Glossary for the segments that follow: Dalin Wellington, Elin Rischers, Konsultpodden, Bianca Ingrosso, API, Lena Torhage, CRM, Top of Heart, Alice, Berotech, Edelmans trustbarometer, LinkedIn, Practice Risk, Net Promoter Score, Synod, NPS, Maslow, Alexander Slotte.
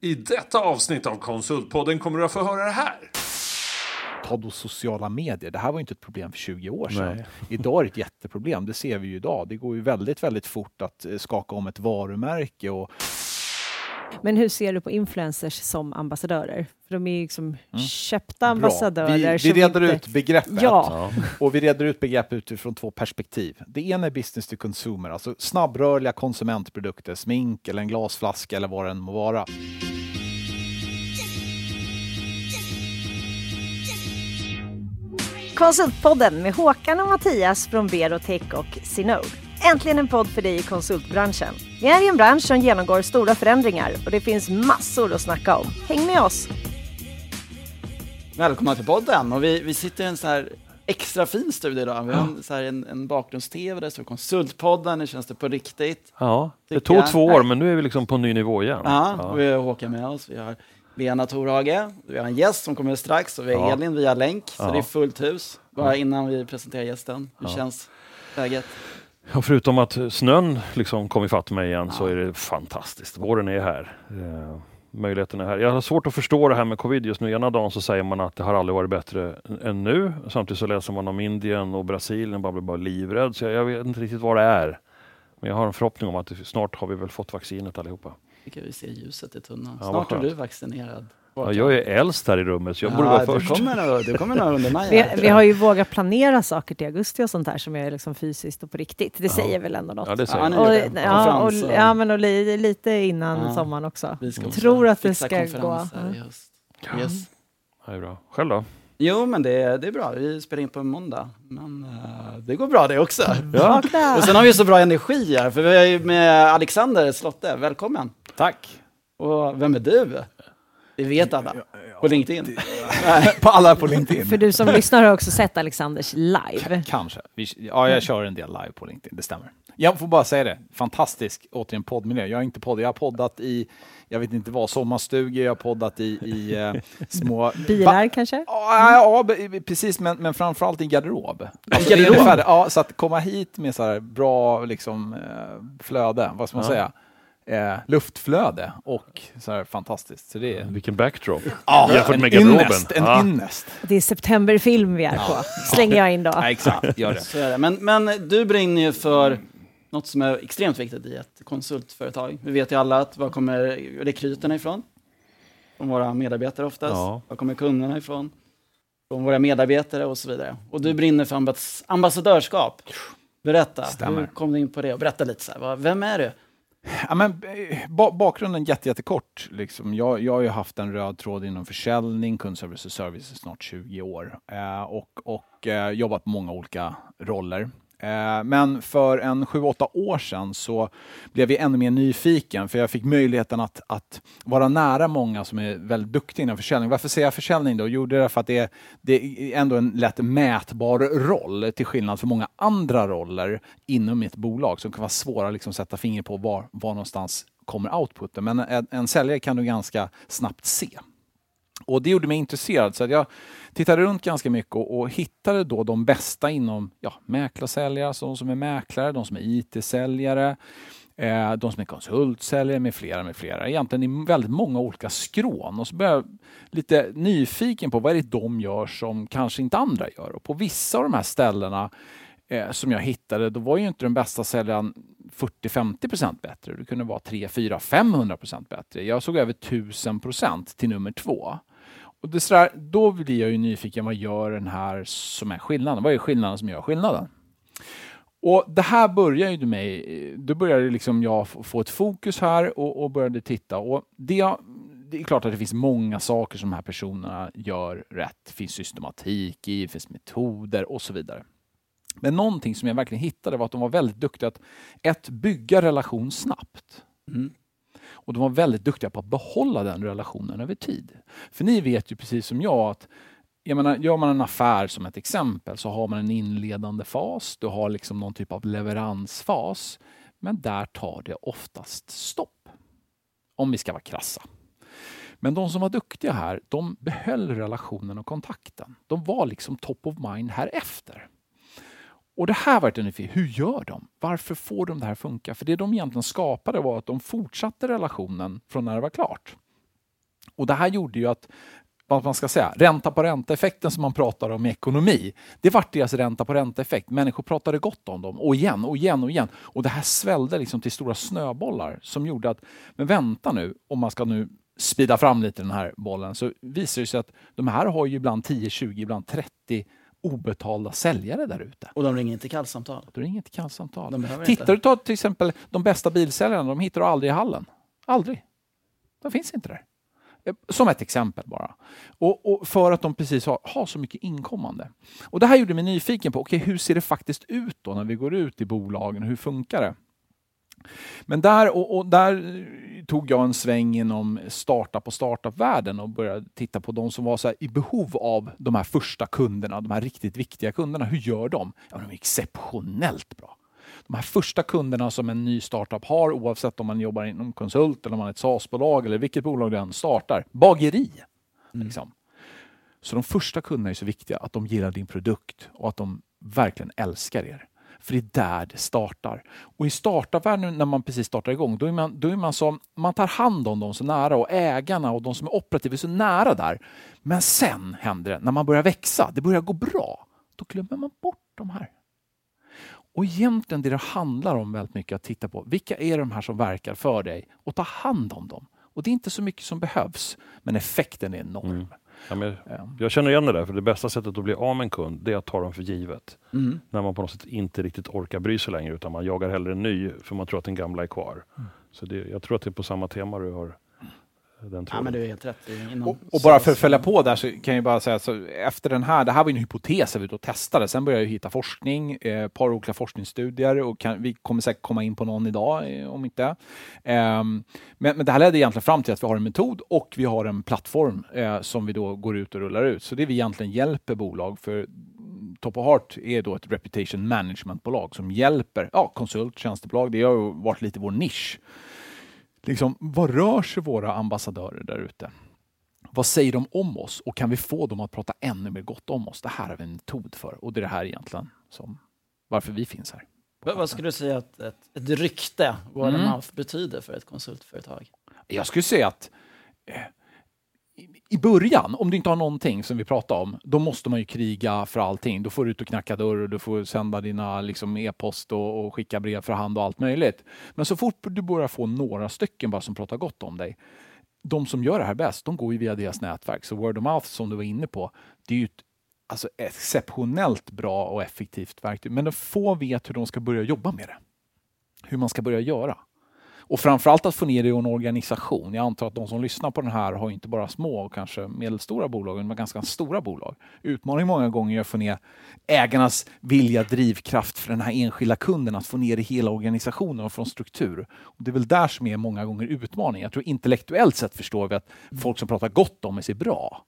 I detta avsnitt av Konsultpodden kommer du att få höra det här. Ta då sociala medier. Det här var ju inte ett problem för 20 år sedan. Nej. Idag är det ett jätteproblem. Det ser vi ju idag. Det går ju väldigt, väldigt fort att skaka om ett varumärke. Och... Men hur ser du på influencers som ambassadörer? För de är ju liksom köpta ambassadörer. Bra. Vi reder ut begreppet. Ja. Och vi reder ut begrepp utifrån två perspektiv. Det ena är business to consumer. Alltså snabbrörliga konsumentprodukter. Smink eller en glasflaska eller vad det än må vara. Konsultpodden med Håkan och Mattias från Berotech och Synod. Äntligen en podd för dig i konsultbranschen. Vi är i en bransch som genomgår stora förändringar och det finns massor att snacka om. Häng med oss! Välkomna till podden. Och vi sitter i en så här extra fin studio idag. Vi har en bakgrunds-tv där står Konsultpodden. Nu känns det på riktigt. Ja, det tog 2 år men nu är vi liksom på en ny nivå igen. Ja. Vi har Håkan med oss. Vi har Lena Torhage. Vi har en gäst som kommer strax och vi har Elin via länk. Så det är fullt hus. Bara innan vi presenterar gästen. Hur känns läget? Och förutom att snön liksom kom ifatt mig igen så är det fantastiskt. Våren är här. Möjligheten är här. Jag har svårt att förstå det här med covid just nu. Ena dagen så säger man att det har aldrig varit bättre än nu. Samtidigt så läser man om Indien och Brasilien. Jag blir bara livrädd. Så jag vet inte riktigt vad det är. Men jag har en förhoppning om att snart har vi väl fått vaccinet allihopa. Tycker vi ser ljuset i tunneln. Snart är du vaccinerad. Ja, jag är äldst här i rummet så jag borde vara först. Det kommer under maj. Vi har ju vågat planera saker till augusti och sånt här som är liksom fysiskt och på riktigt. Det säger väl ändå något. Ja, det säger och lite innan sommaren också. Jag tror att det ska gå. Yes. Ja, det är bra. Själv då? Jo, men det är bra. Vi spelar in på en måndag. Men det går bra det också. Ja. Och sen har vi så bra energi här. För vi är ju med Alexander Slotte. Välkommen. Tack. Och vem är du? Vi vet alla. På LinkedIn. På alla på LinkedIn. För du som lyssnar har också sett Alexanders live. Kanske. Jag kör en del live på LinkedIn, det stämmer. Jag får bara säga det. Fantastisk återigen poddmiljö. Jag har poddat i, jag vet inte vad, sommarstugor. Jag har poddat i små... Bilar kanske? Ja, precis. Men framförallt i garderob. Alltså, garderob? Så att komma hit med så här bra liksom, flöde, vad ska man säga? Luftflöde och så här fantastiskt. Så det är... Vilken backdrop. Jämfört med garderoben. En innest. Det är septemberfilm vi är på. Slänger jag in då. Ja, exakt, gör det. Så är det. Men du brinner ju för något som är extremt viktigt i ett konsultföretag. Vi vet ju alla att var kommer rekryterna ifrån? Från våra medarbetare oftast. Ja. Var kommer kunderna ifrån? Från våra medarbetare och så vidare. Och du brinner för ambassadörskap. Berätta. Stämmer. Hur kom du in på det? Och berätta lite så här. Vem är du? Ja, men bakgrunden jättekort. Liksom. Jag har ju haft en röd tråd inom försäljning, kundservice och service i snart 20 år. Och jobbat på många olika roller. Men för 7-8 år sedan så blev jag ännu mer nyfiken. För jag fick möjligheten att vara nära många som är väldigt duktiga inom försäljning. Varför säger jag försäljning då? Jo, det är därför att det är ändå en lätt mätbar roll. Till skillnad från många andra roller inom ett bolag. Som kan vara svåra att liksom sätta finger på var någonstans kommer outputen. Men en säljare kan du ganska snabbt se. Och det gjorde mig intresserad så att jag tittade runt ganska mycket och hittade då de bästa inom mäklarsäljare, de som är mäklare, de som är IT-säljare, de som är konsultsäljare med flera. Egentligen i väldigt många olika skrån. Och så blev jag lite nyfiken på vad är det de gör som kanske inte andra gör. Och på vissa av de här ställena som jag hittade, då var ju inte den bästa säljaren 40-50% bättre. Det kunde vara 3-500% bättre. Jag såg över 1000% till nummer 2. Och det sådär, då blir jag ju nyfiken, vad gör den här som är skillnaden? Vad är skillnaden som gör skillnaden? Och det här började ju mig, då började liksom jag få ett fokus här och började titta. Och det är klart att det finns många saker som de här personerna gör rätt. Det finns systematik i, det finns metoder och så vidare. Men någonting som jag verkligen hittade var att de var väldigt duktiga att bygga relation snabbt. Mm. Och de var väldigt duktiga på att behålla den relationen över tid. För ni vet ju precis som jag att gör man en affär som ett exempel så har man en inledande fas. Du har liksom någon typ av leveransfas. Men där tar det oftast stopp. Om vi ska vara krassa. Men de som var duktiga här, de behöll relationen och kontakten. De var liksom top of mind här efter. Och det här var ett ungefär, hur gör de? Varför får de det här funka? För det de egentligen skapade var att de fortsatte relationen från när det var klart. Och det här gjorde ju att, vad man ska säga, ränta på ränta-effekten som man pratar om i ekonomi, det var deras ränta på ränta-effekt. Människor pratade gott om dem, och igen och igen och igen. Och det här svällde liksom till stora snöbollar som gjorde att, men vänta nu, om man ska nu spida fram lite den här bollen, så visar det sig att de här har ju ibland 10, 20, ibland 30 obetalda säljare där ute. Och de ringer inte kallsamtal. Tittar du till exempel de bästa bilsäljarna, de hittar du aldrig i hallen. Aldrig. De finns inte där. Som ett exempel bara. Och för att de precis har så mycket inkommande. Och det här gjorde mig nyfiken på, okej, hur ser det faktiskt ut då när vi går ut i bolagen? Hur funkar det? Men där tog jag en sväng inom startup-världen och började titta på de som var så här i behov av de här första kunderna, de här riktigt viktiga kunderna. Hur gör de? Ja, de är exceptionellt bra. De här första kunderna som en ny startup har, oavsett om man jobbar inom konsult eller om man är ett SaaS-bolag eller vilket bolag den startar. Bageri. Liksom. Så de första kunderna är så viktiga, att de gillar din produkt och att de verkligen älskar er. För det är där det startar. Och i startupvärlden, när man precis startar igång, då är man som, man tar hand om dem så nära, och ägarna och de som är operativa är så nära där. Men sen händer det, när man börjar växa, det börjar gå bra, då glömmer man bort de här. Och egentligen det handlar om väldigt mycket att titta på, vilka är de här som verkar för dig, och ta hand om dem. Och det är inte så mycket som behövs, men effekten är enorm. Ja, men jag känner igen det där, för det bästa sättet att bli av med en kund, det är att ta dem för givet. När man på något sätt inte riktigt orkar bry sig längre, utan man jagar hellre en ny, för man tror att den gamla är kvar. Så det, jag tror att det är på samma tema du har. Ja, men du är helt rätt. Och bara för att följa på där, så kan jag bara säga att efter det här var en hypotes vi då testade. Sen började jag hitta forskning, ett par olika forskningsstudier, och vi kommer säkert komma in på någon idag om inte. Men det här ledde egentligen fram till att vi har en metod och vi har en plattform som vi då går ut och rullar ut. Så det vi egentligen hjälper bolag för, Top of Heart är då ett reputation management-bolag som hjälper konsult, tjänstebolag. Det har ju varit lite vår nisch. Liksom, vad rör sig våra ambassadörer där ute? Vad säger de om oss? Och kan vi få dem att prata ännu mer gott om oss? Det här har vi en metod för. Och det är det här egentligen som varför vi finns här. Vad skulle du säga att ett rykte, word of mouth, betyder för ett konsultföretag? Jag skulle säga att i början, om du inte har någonting som vi pratar om, då måste man ju kriga för allting. Då får du ut och knacka dörr, och du får sända dina liksom, e-post och skicka brev för hand och allt möjligt. Men så fort du börjar få några stycken bara som pratar gott om dig, de som gör det här bäst, de går ju via deras nätverk. Så word of mouth, som du var inne på, det är ju ett exceptionellt bra och effektivt verktyg. Men de få vet hur de ska börja jobba med det. Hur man ska börja göra. Och framförallt att få ner det i en organisation. Jag antar att de som lyssnar på den här har inte bara små och kanske medelstora bolag, men ganska stora bolag. Utmaning många gånger är att få ner ägarnas vilja, drivkraft för den här enskilda kunden, att få ner det i hela organisationen och från struktur. Och det är väl där som är många gånger utmaningen. Jag tror intellektuellt sett förstår vi att folk som pratar gott om sig är bra.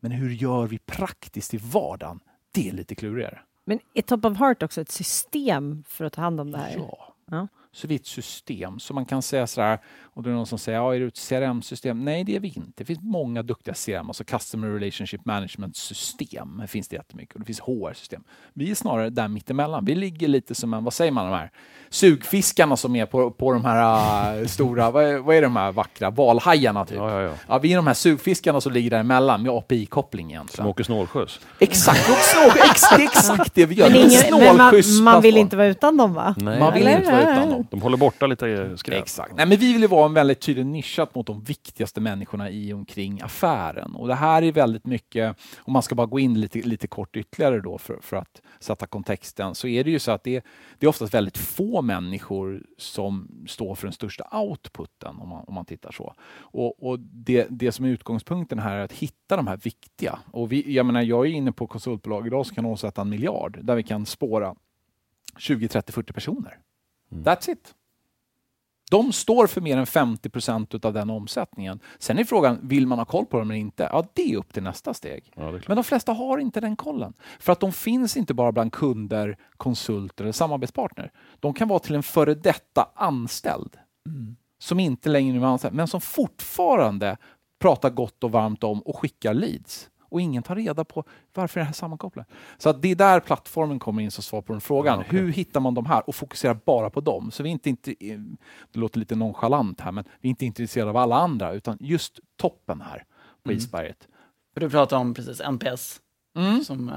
Men hur gör vi praktiskt i vardagen? Det är lite klurigare. Men är Top of Heart också ett system för att ta hand om det här? Ja. Så vi är ett system. Så man kan säga sådär, och då är det någon som säger, är det ett CRM-system? Nej, det är vi inte. Det finns många duktiga CRM, alltså Customer Relationship Management-system. Det finns det jättemycket. Och det finns HR-system. Vi är snarare där mittemellan. Vi ligger lite som en, vad säger man, de här sugfiskarna som är på de här stora, vad är de här vackra, valhajarna typ. Ja, vi är de här sugfiskarna som ligger däremellan med API-koppling egentligen. Som åker snålskjuts. Exakt det vi gör. Men man vill inte vara utan dem, va? Nej, man vill inte vara utan dem. De håller borta lite skräp. Exakt. Nej, men vi vill ju vara en väldigt tydlig nischat mot de viktigaste människorna i omkring affären. Och det här är väldigt mycket, om man ska bara gå in lite kort ytterligare då för att sätta kontexten, så är det ju så att det är oftast väldigt få människor som står för den största outputen om man tittar så. Och det som är utgångspunkten här är att hitta de här viktiga. Och jag är inne på konsultbolag idag som kan omsätta 1 miljard där vi kan spåra 20, 30, 40 personer. That's it. De står för mer än 50% av den omsättningen. Sen är frågan, vill man ha koll på dem eller inte? Ja, det är upp till nästa steg. Ja, men de flesta har inte den kollen. För att de finns inte bara bland kunder, konsulter eller samarbetspartner. De kan vara till en före detta anställd. Som inte längre är anställd, men som fortfarande pratar gott och varmt om och skickar leads. och ingen tar reda på varför det här sammankopplar. Så att det är där plattformen kommer in som svar på den frågan. Ja, okay. Hur hittar man de här och fokuserar bara på dem? Så vi är inte, det låter lite nonchalant här, men vi är inte intresserade av alla andra utan just toppen här på isberget. Du pratar om precis NPS som...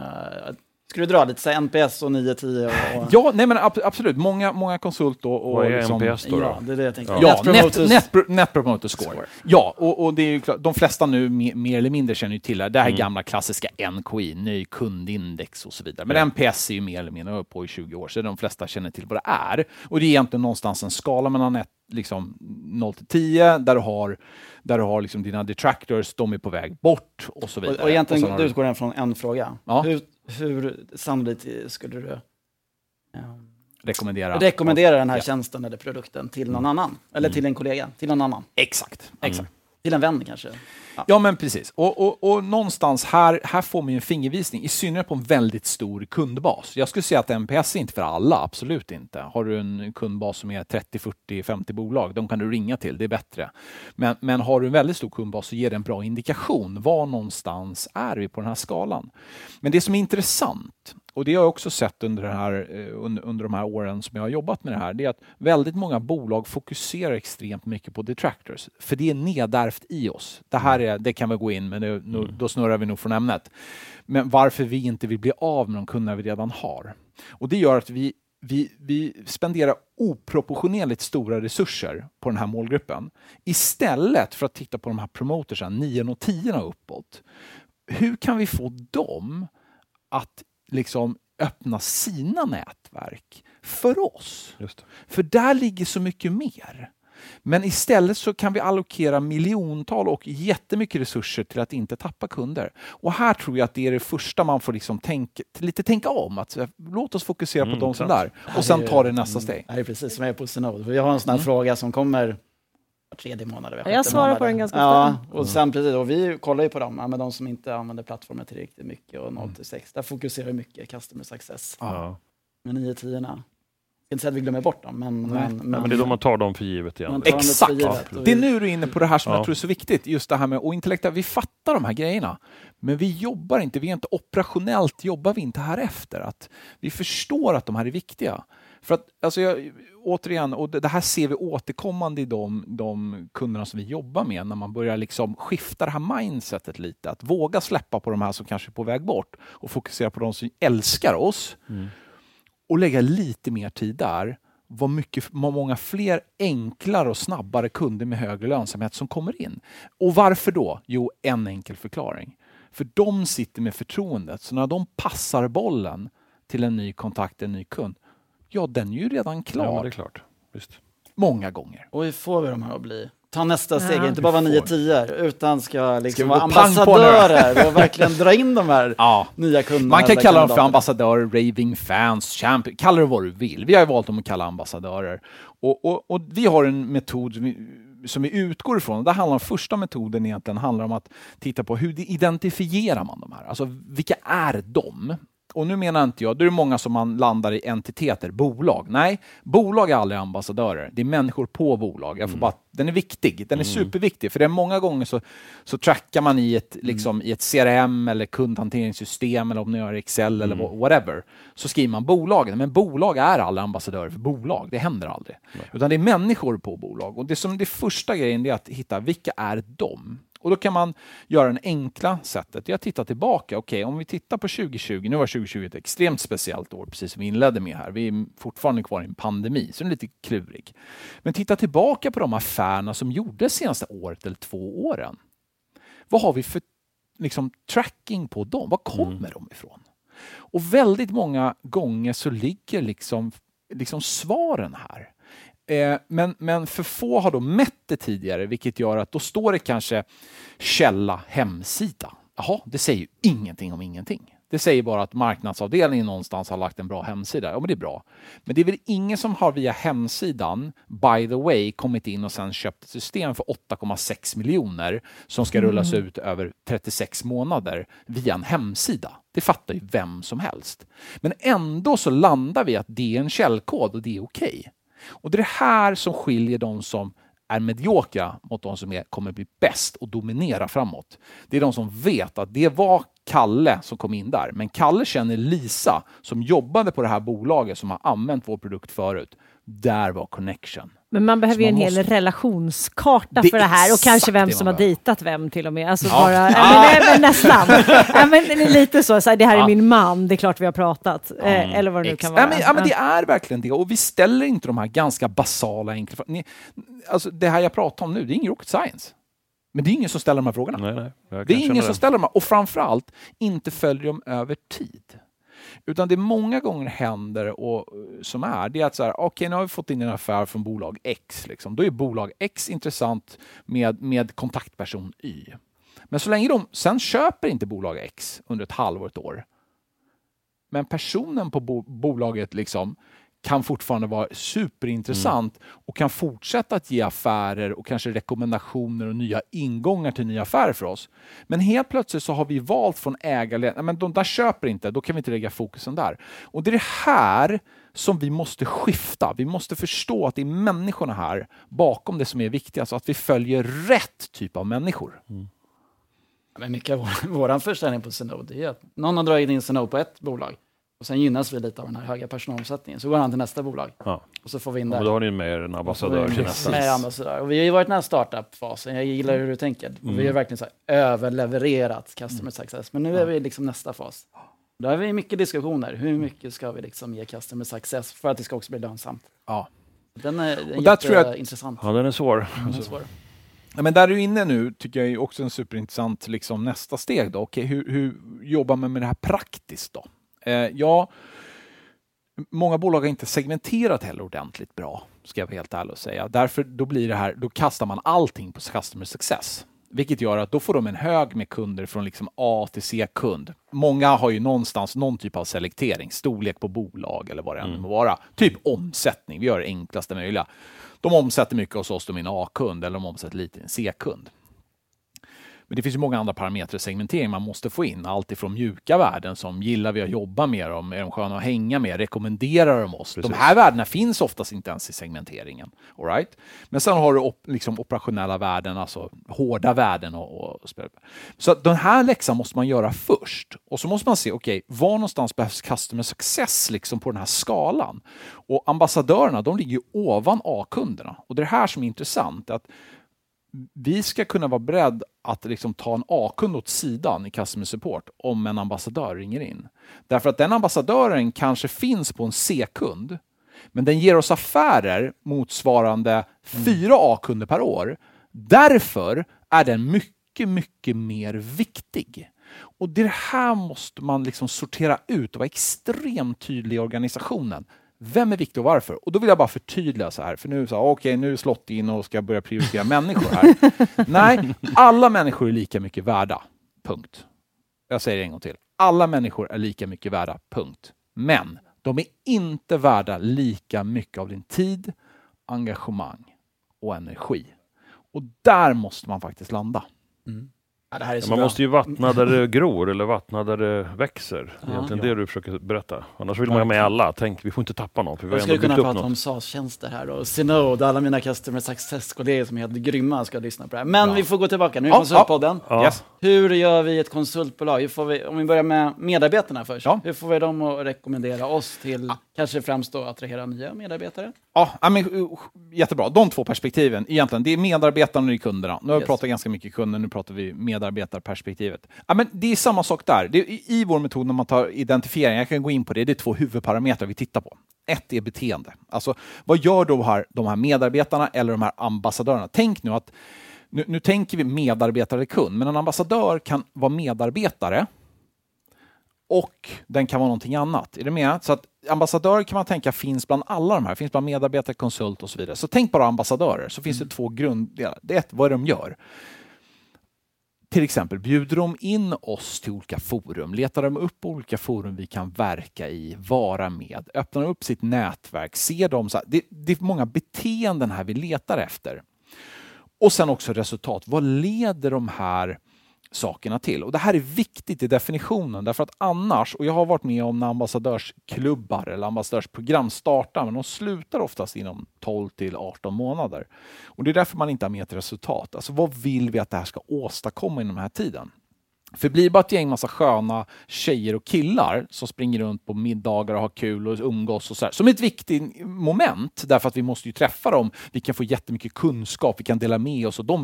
Skulle du dra lite så här, NPS och 9-10? Och... Ja, nej, men absolut. Många konsult och... Vad är liksom... NPS då? Ja, det är det jag tänker. Ja, Net Promoter Score. Ja, och det är ju klart, de flesta nu mer eller mindre känner ju till det här gamla klassiska NKI, ny kundindex och så vidare. Men NPS är ju mer eller mindre på i 20 år, så de flesta känner till vad det är. Och det är egentligen någonstans en skala mellan liksom 0-10 där du har liksom dina detractors, de är på väg bort och så vidare. Och egentligen och du utgår den från en fråga. Ja. Hur sannolikt skulle du rekommendera den här tjänsten eller produkten till någon annan? Eller till en kollega, till någon annan? Exakt. Till en vän kanske? Ja, men precis. Och någonstans här får man ju en fingervisning, i synnerhet på en väldigt stor kundbas. Jag skulle säga att NPS är inte för alla, absolut inte. Har du en kundbas som är 30, 40, 50 bolag, de kan du ringa till, det är bättre. Men har du en väldigt stor kundbas så ger det en bra indikation. Var någonstans är vi på den här skalan? Men det som är intressant, och det har jag också sett under de här åren som jag har jobbat med det här, det är att väldigt många bolag fokuserar extremt mycket på detractors. För det är nedärvt i oss. Det här det kan vi gå in, men då snurrar vi nog från ämnet. Men varför vi inte vill bli av med de kunder vi redan har. Och det gör att vi spenderar oproportionerligt stora resurser på den här målgruppen. Istället för att titta på de här promotersen, 9 och 10 uppåt. Hur kan vi få dem att liksom öppna sina nätverk för oss? Just det. För där ligger så mycket mer. Men istället så kan vi allokera miljontal och jättemycket resurser till att inte tappa kunder. Och här tror jag att det är det första man får liksom tänka om. Att låt oss fokusera på de som där. Och sen ta det nästa steg. Det är precis som jag är på Synod. Jag har en sån här fråga som kommer var tredje månad. Jag svarar på den ganska snabbt. Ja, och sen precis. Och vi kollar ju på dem. Ja, men de som inte använder plattformen tillräckligt mycket. Och 0-6. Där fokuserar vi mycket. Customer success. Ja. Men 9-10. Inte så att vi glömmer bort dem, men det är då man tar dem för givet igen. Exakt! Det är nu du är inne på det här som jag tror är så viktigt. Just det här med intellektuellt. Vi fattar de här grejerna, men vi jobbar inte. Vi är inte operationellt, jobbar vi inte här efter. Att vi förstår att de här är viktiga. För att, alltså återigen, och det här ser vi återkommande i de kunderna som vi jobbar med, när man börjar liksom skifta det här mindsetet lite. Att våga släppa på de här som kanske är på väg bort och fokusera på de som älskar oss. Och lägga lite mer tid där. Många fler enklare och snabbare kunder med högre lönsamhet som kommer in. Och varför då? Jo, en enkel förklaring. För de sitter med förtroendet. Så när de passar bollen till en ny kontakt, en ny kund. Ja, den är ju redan klar. Ja, det är klart. Visst. Många gånger. Och hur får vi de här att bli? Ta nästa steg, inte bara vara 9-10 utan ska vara ambassadörer och verkligen dra in de här nya kunderna. Man kan kalla dem för ambassadörer, raving fans, champion, kalla det vad du vill. Vi har ju valt dem att kalla ambassadörer. Och vi har en metod som vi utgår ifrån. Det handlar om första metoden egentligen handlar om att titta på hur identifierar man de här. Alltså vilka är de? Och nu menar inte jag, det är många som man landar i entiteter, bolag. Nej, bolag är aldrig ambassadörer. Det är människor på bolag. Jag får bara, den är viktig, den är superviktig. För det är många gånger så trackar man i ett CRM eller kundhanteringssystem eller om ni gör Excel eller whatever. Så skriver man bolagen. Men bolag är aldrig ambassadörer för bolag. Det händer aldrig. Nej. Utan det är människor på bolag. Och det första grejen är att hitta vilka är de. Och då kan man göra det enkla sättet. Jag tittar tillbaka. Okej, om vi tittar på 2020. Nu var 2020 ett extremt speciellt år, precis som vi inledde med här. Vi är fortfarande kvar i en pandemi, så den är lite klurig. Men titta tillbaka på de affärerna som gjordes senaste året eller 2 åren. Vad har vi för liksom, tracking på dem? Vad kommer de ifrån? Och väldigt många gånger så ligger liksom svaren här. Men för få har då mätt det tidigare, vilket gör att då står det kanske källa, hemsida. Jaha, det säger ju ingenting om ingenting. Det säger bara att marknadsavdelningen någonstans har lagt en bra hemsida. Ja, men det är bra. Men det är väl ingen som har via hemsidan, by the way, kommit in och sen köpt ett system för 8,6 miljoner som ska rullas ut över 36 månader via en hemsida. Det fattar ju vem som helst. Men ändå så landar vi att det är en källkod och det är okej. Och det är det här som skiljer de som är mediokra mot de som kommer bli bäst och dominera framåt. Det är de som vet att det var Kalle som kom in där. Men Kalle känner Lisa som jobbade på det här bolaget som har använt vår produkt förut. Där var connection. Men man behöver ju en hel relationskarta för det här. Och kanske vem som har dejtat vem till och med. Alltså bara, men nästan. Men lite så här, det här är min man, det är klart vi har pratat. Eller vad det nu kan vara. Men det är verkligen det. Och vi ställer inte de här ganska basala enkla frågorna. Alltså det här jag pratar om nu, det är ingen rocket science. Men det är ingen som ställer de här frågorna. Nej, det är ingen som ställer de här. Och framförallt inte följer dem över tid. Utan det många gånger händer och som är det är att så här, okej, nu har vi fått in en affär från bolag X. Liksom. Då är bolag X intressant med kontaktperson Y. Men så länge de sen köper inte bolag X under ett halvår, ett år. Men personen på bolaget liksom kan fortfarande vara superintressant och kan fortsätta att ge affärer och kanske rekommendationer och nya ingångar till nya affärer för oss. Men helt plötsligt så har vi valt från ägarledningen, men de där köper inte, då kan vi inte lägga fokusen där. Och det är det här som vi måste skifta. Vi måste förstå att det är människorna här bakom det som är viktigast, att vi följer rätt typ av människor. Mm. Men Mikael, vår försäljning på Synod är att någon har dragit in Synod på ett bolag. Och sen gynnas vi lite av den här höga personalomsättningen. Så går han till nästa bolag. Ja. Och så får vi in där. Och då har ni med en ambassadör till nästa. Med ambassadör. Och vi har ju varit den här startup-fasen. Jag gillar hur du tänker. Och vi har verkligen så här överlevererat customer success. Men nu är vi liksom nästa fas. Då har vi mycket diskussioner. Hur mycket ska vi liksom ge customer success för att det ska också bli lönsamt? Ja. Den är jätteintressant. Ja, den är svår. Ja, men där du är inne nu tycker jag är också en superintressant liksom, nästa steg. Då. Okej, hur jobbar man med det här praktiskt då? Ja, många bolag har inte segmenterat heller ordentligt bra, ska jag vara helt ärlig och säga. Därför då kastar man allting på customer success. Vilket gör att då får de en hög med kunder från liksom A till C-kund. Många har ju någonstans någon typ av selektering, storlek på bolag eller vad det än må vara. Typ omsättning, vi gör det enklaste möjliga. De omsätter mycket hos oss, de är en A-kund eller de omsätter lite i en C-kund. Men det finns ju många andra parametrar i segmentering man måste få in. Allt ifrån mjuka värden som gillar vi att jobba med dem, är de sköna att hänga med, rekommenderar de oss. Precis. De här värdena finns oftast inte ens i segmenteringen. All right? Men sen har du liksom operationella värden, alltså hårda värden. Och så den här läxan måste man göra först. Och så måste man se, okej, var någonstans behövs customer success liksom på den här skalan? Och ambassadörerna, de ligger ju ovan A-kunderna. Och det är det här som är intressant, att vi ska kunna vara beredd att liksom ta en A-kund åt sidan i customer support om en ambassadör ringer in. Därför att den ambassadören kanske finns på en C-kund, men den ger oss affärer motsvarande 4 A-kunder per år. Därför är den mycket, mycket mer viktig. Och det här måste man liksom sortera ut och vara extremt tydlig i organisationen. Vem är viktig och varför? Och då vill jag bara förtydliga så här. För nu så nu är Slotte in och ska börja prioritera människor här. Nej, alla människor är lika mycket värda. Punkt. Jag säger det en gång till. Alla människor är lika mycket värda. Punkt. Men de är inte värda lika mycket av din tid, engagemang och energi. Och där måste man faktiskt landa. Mm. Ja, man måste ju vattna där det gror eller vattna där det växer. Egentligen det du försöker berätta. Annars vill man ha med alla. Tänk, vi får inte tappa något. Vi skulle kunna prata om SaaS-tjänster här och Synod. Alla mina customer success-kollegor som är helt grymma ska lyssna på det här. Men vi får gå tillbaka nu i konsultpodden. Yes. Hur gör vi ett konsultbolag? Hur får vi, om vi börjar med medarbetarna först. Ja. Hur får vi dem att rekommendera oss till kanske främst att attrahera nya medarbetare? Ja, men jättebra. De två perspektiven egentligen. Det är medarbetarna och kunderna. Nu har vi pratat ganska mycket kunder. Nu pratar vi medarbetarperspektivet. Ja, men det är samma sak där. Det är i vår metod när man tar identifiering, jag kan gå in på det, det är 2 huvudparametrar vi tittar på. 1 är beteende. Alltså, vad gör då de här medarbetarna eller de här ambassadörerna? Tänk nu att nu tänker vi medarbetare kund, men en ambassadör kan vara medarbetare och den kan vara någonting annat. Är det med? Så att ambassadörer kan man tänka finns bland alla de här. Finns bland medarbetare, konsult och så vidare. Så tänk bara ambassadörer. Så finns det 2 grunddelar. Det är 1, vad de gör. Till exempel, bjuder de in oss till olika forum? Letar de upp olika forum vi kan verka i, vara med? Öppnar de upp sitt nätverk? Ser de så här? Det är många beteenden här vi letar efter. Och sen också resultat. Vad leder de här sakerna till. Och det här är viktigt i definitionen, därför att annars, och jag har varit med om när ambassadörsklubbar eller ambassadörsprogram startar, men de slutar oftast inom 12 till 18 månader. Och det är därför man inte har med ett resultat. Alltså vad vill vi att det här ska åstadkomma inom den här tiden? För blir bara ett gäng massa sköna tjejer och killar som springer runt på middagar och har kul och umgås och så här, som ett viktigt moment, därför att vi måste ju träffa dem, vi kan få jättemycket kunskap, vi kan dela med oss och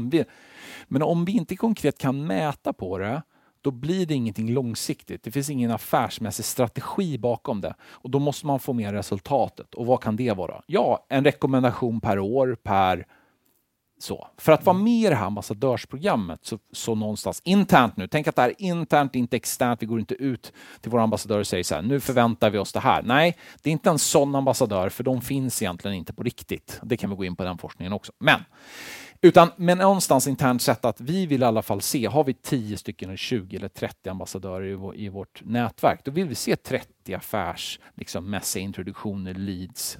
men om vi inte konkret kan mäta på det, då blir det ingenting långsiktigt. Det finns ingen affärsmässig strategi bakom det. Och då måste man få med resultatet. Och vad kan det vara? Ja, en rekommendation per år, per så. För att vara med i det här ambassadörsprogrammet så någonstans internt nu. Tänk att det här är internt, inte externt. Vi går inte ut till våra ambassadörer och säger så här, nu förväntar vi oss det här. Nej, det är inte en sån ambassadör, för de finns egentligen inte på riktigt. Det kan vi gå in på den forskningen också. Men någonstans internt sett att vi vill i alla fall se, har vi 10 stycken eller 20 eller 30 ambassadörer i vårt nätverk, då vill vi se 30 affärsmässiga introduktioner, leads,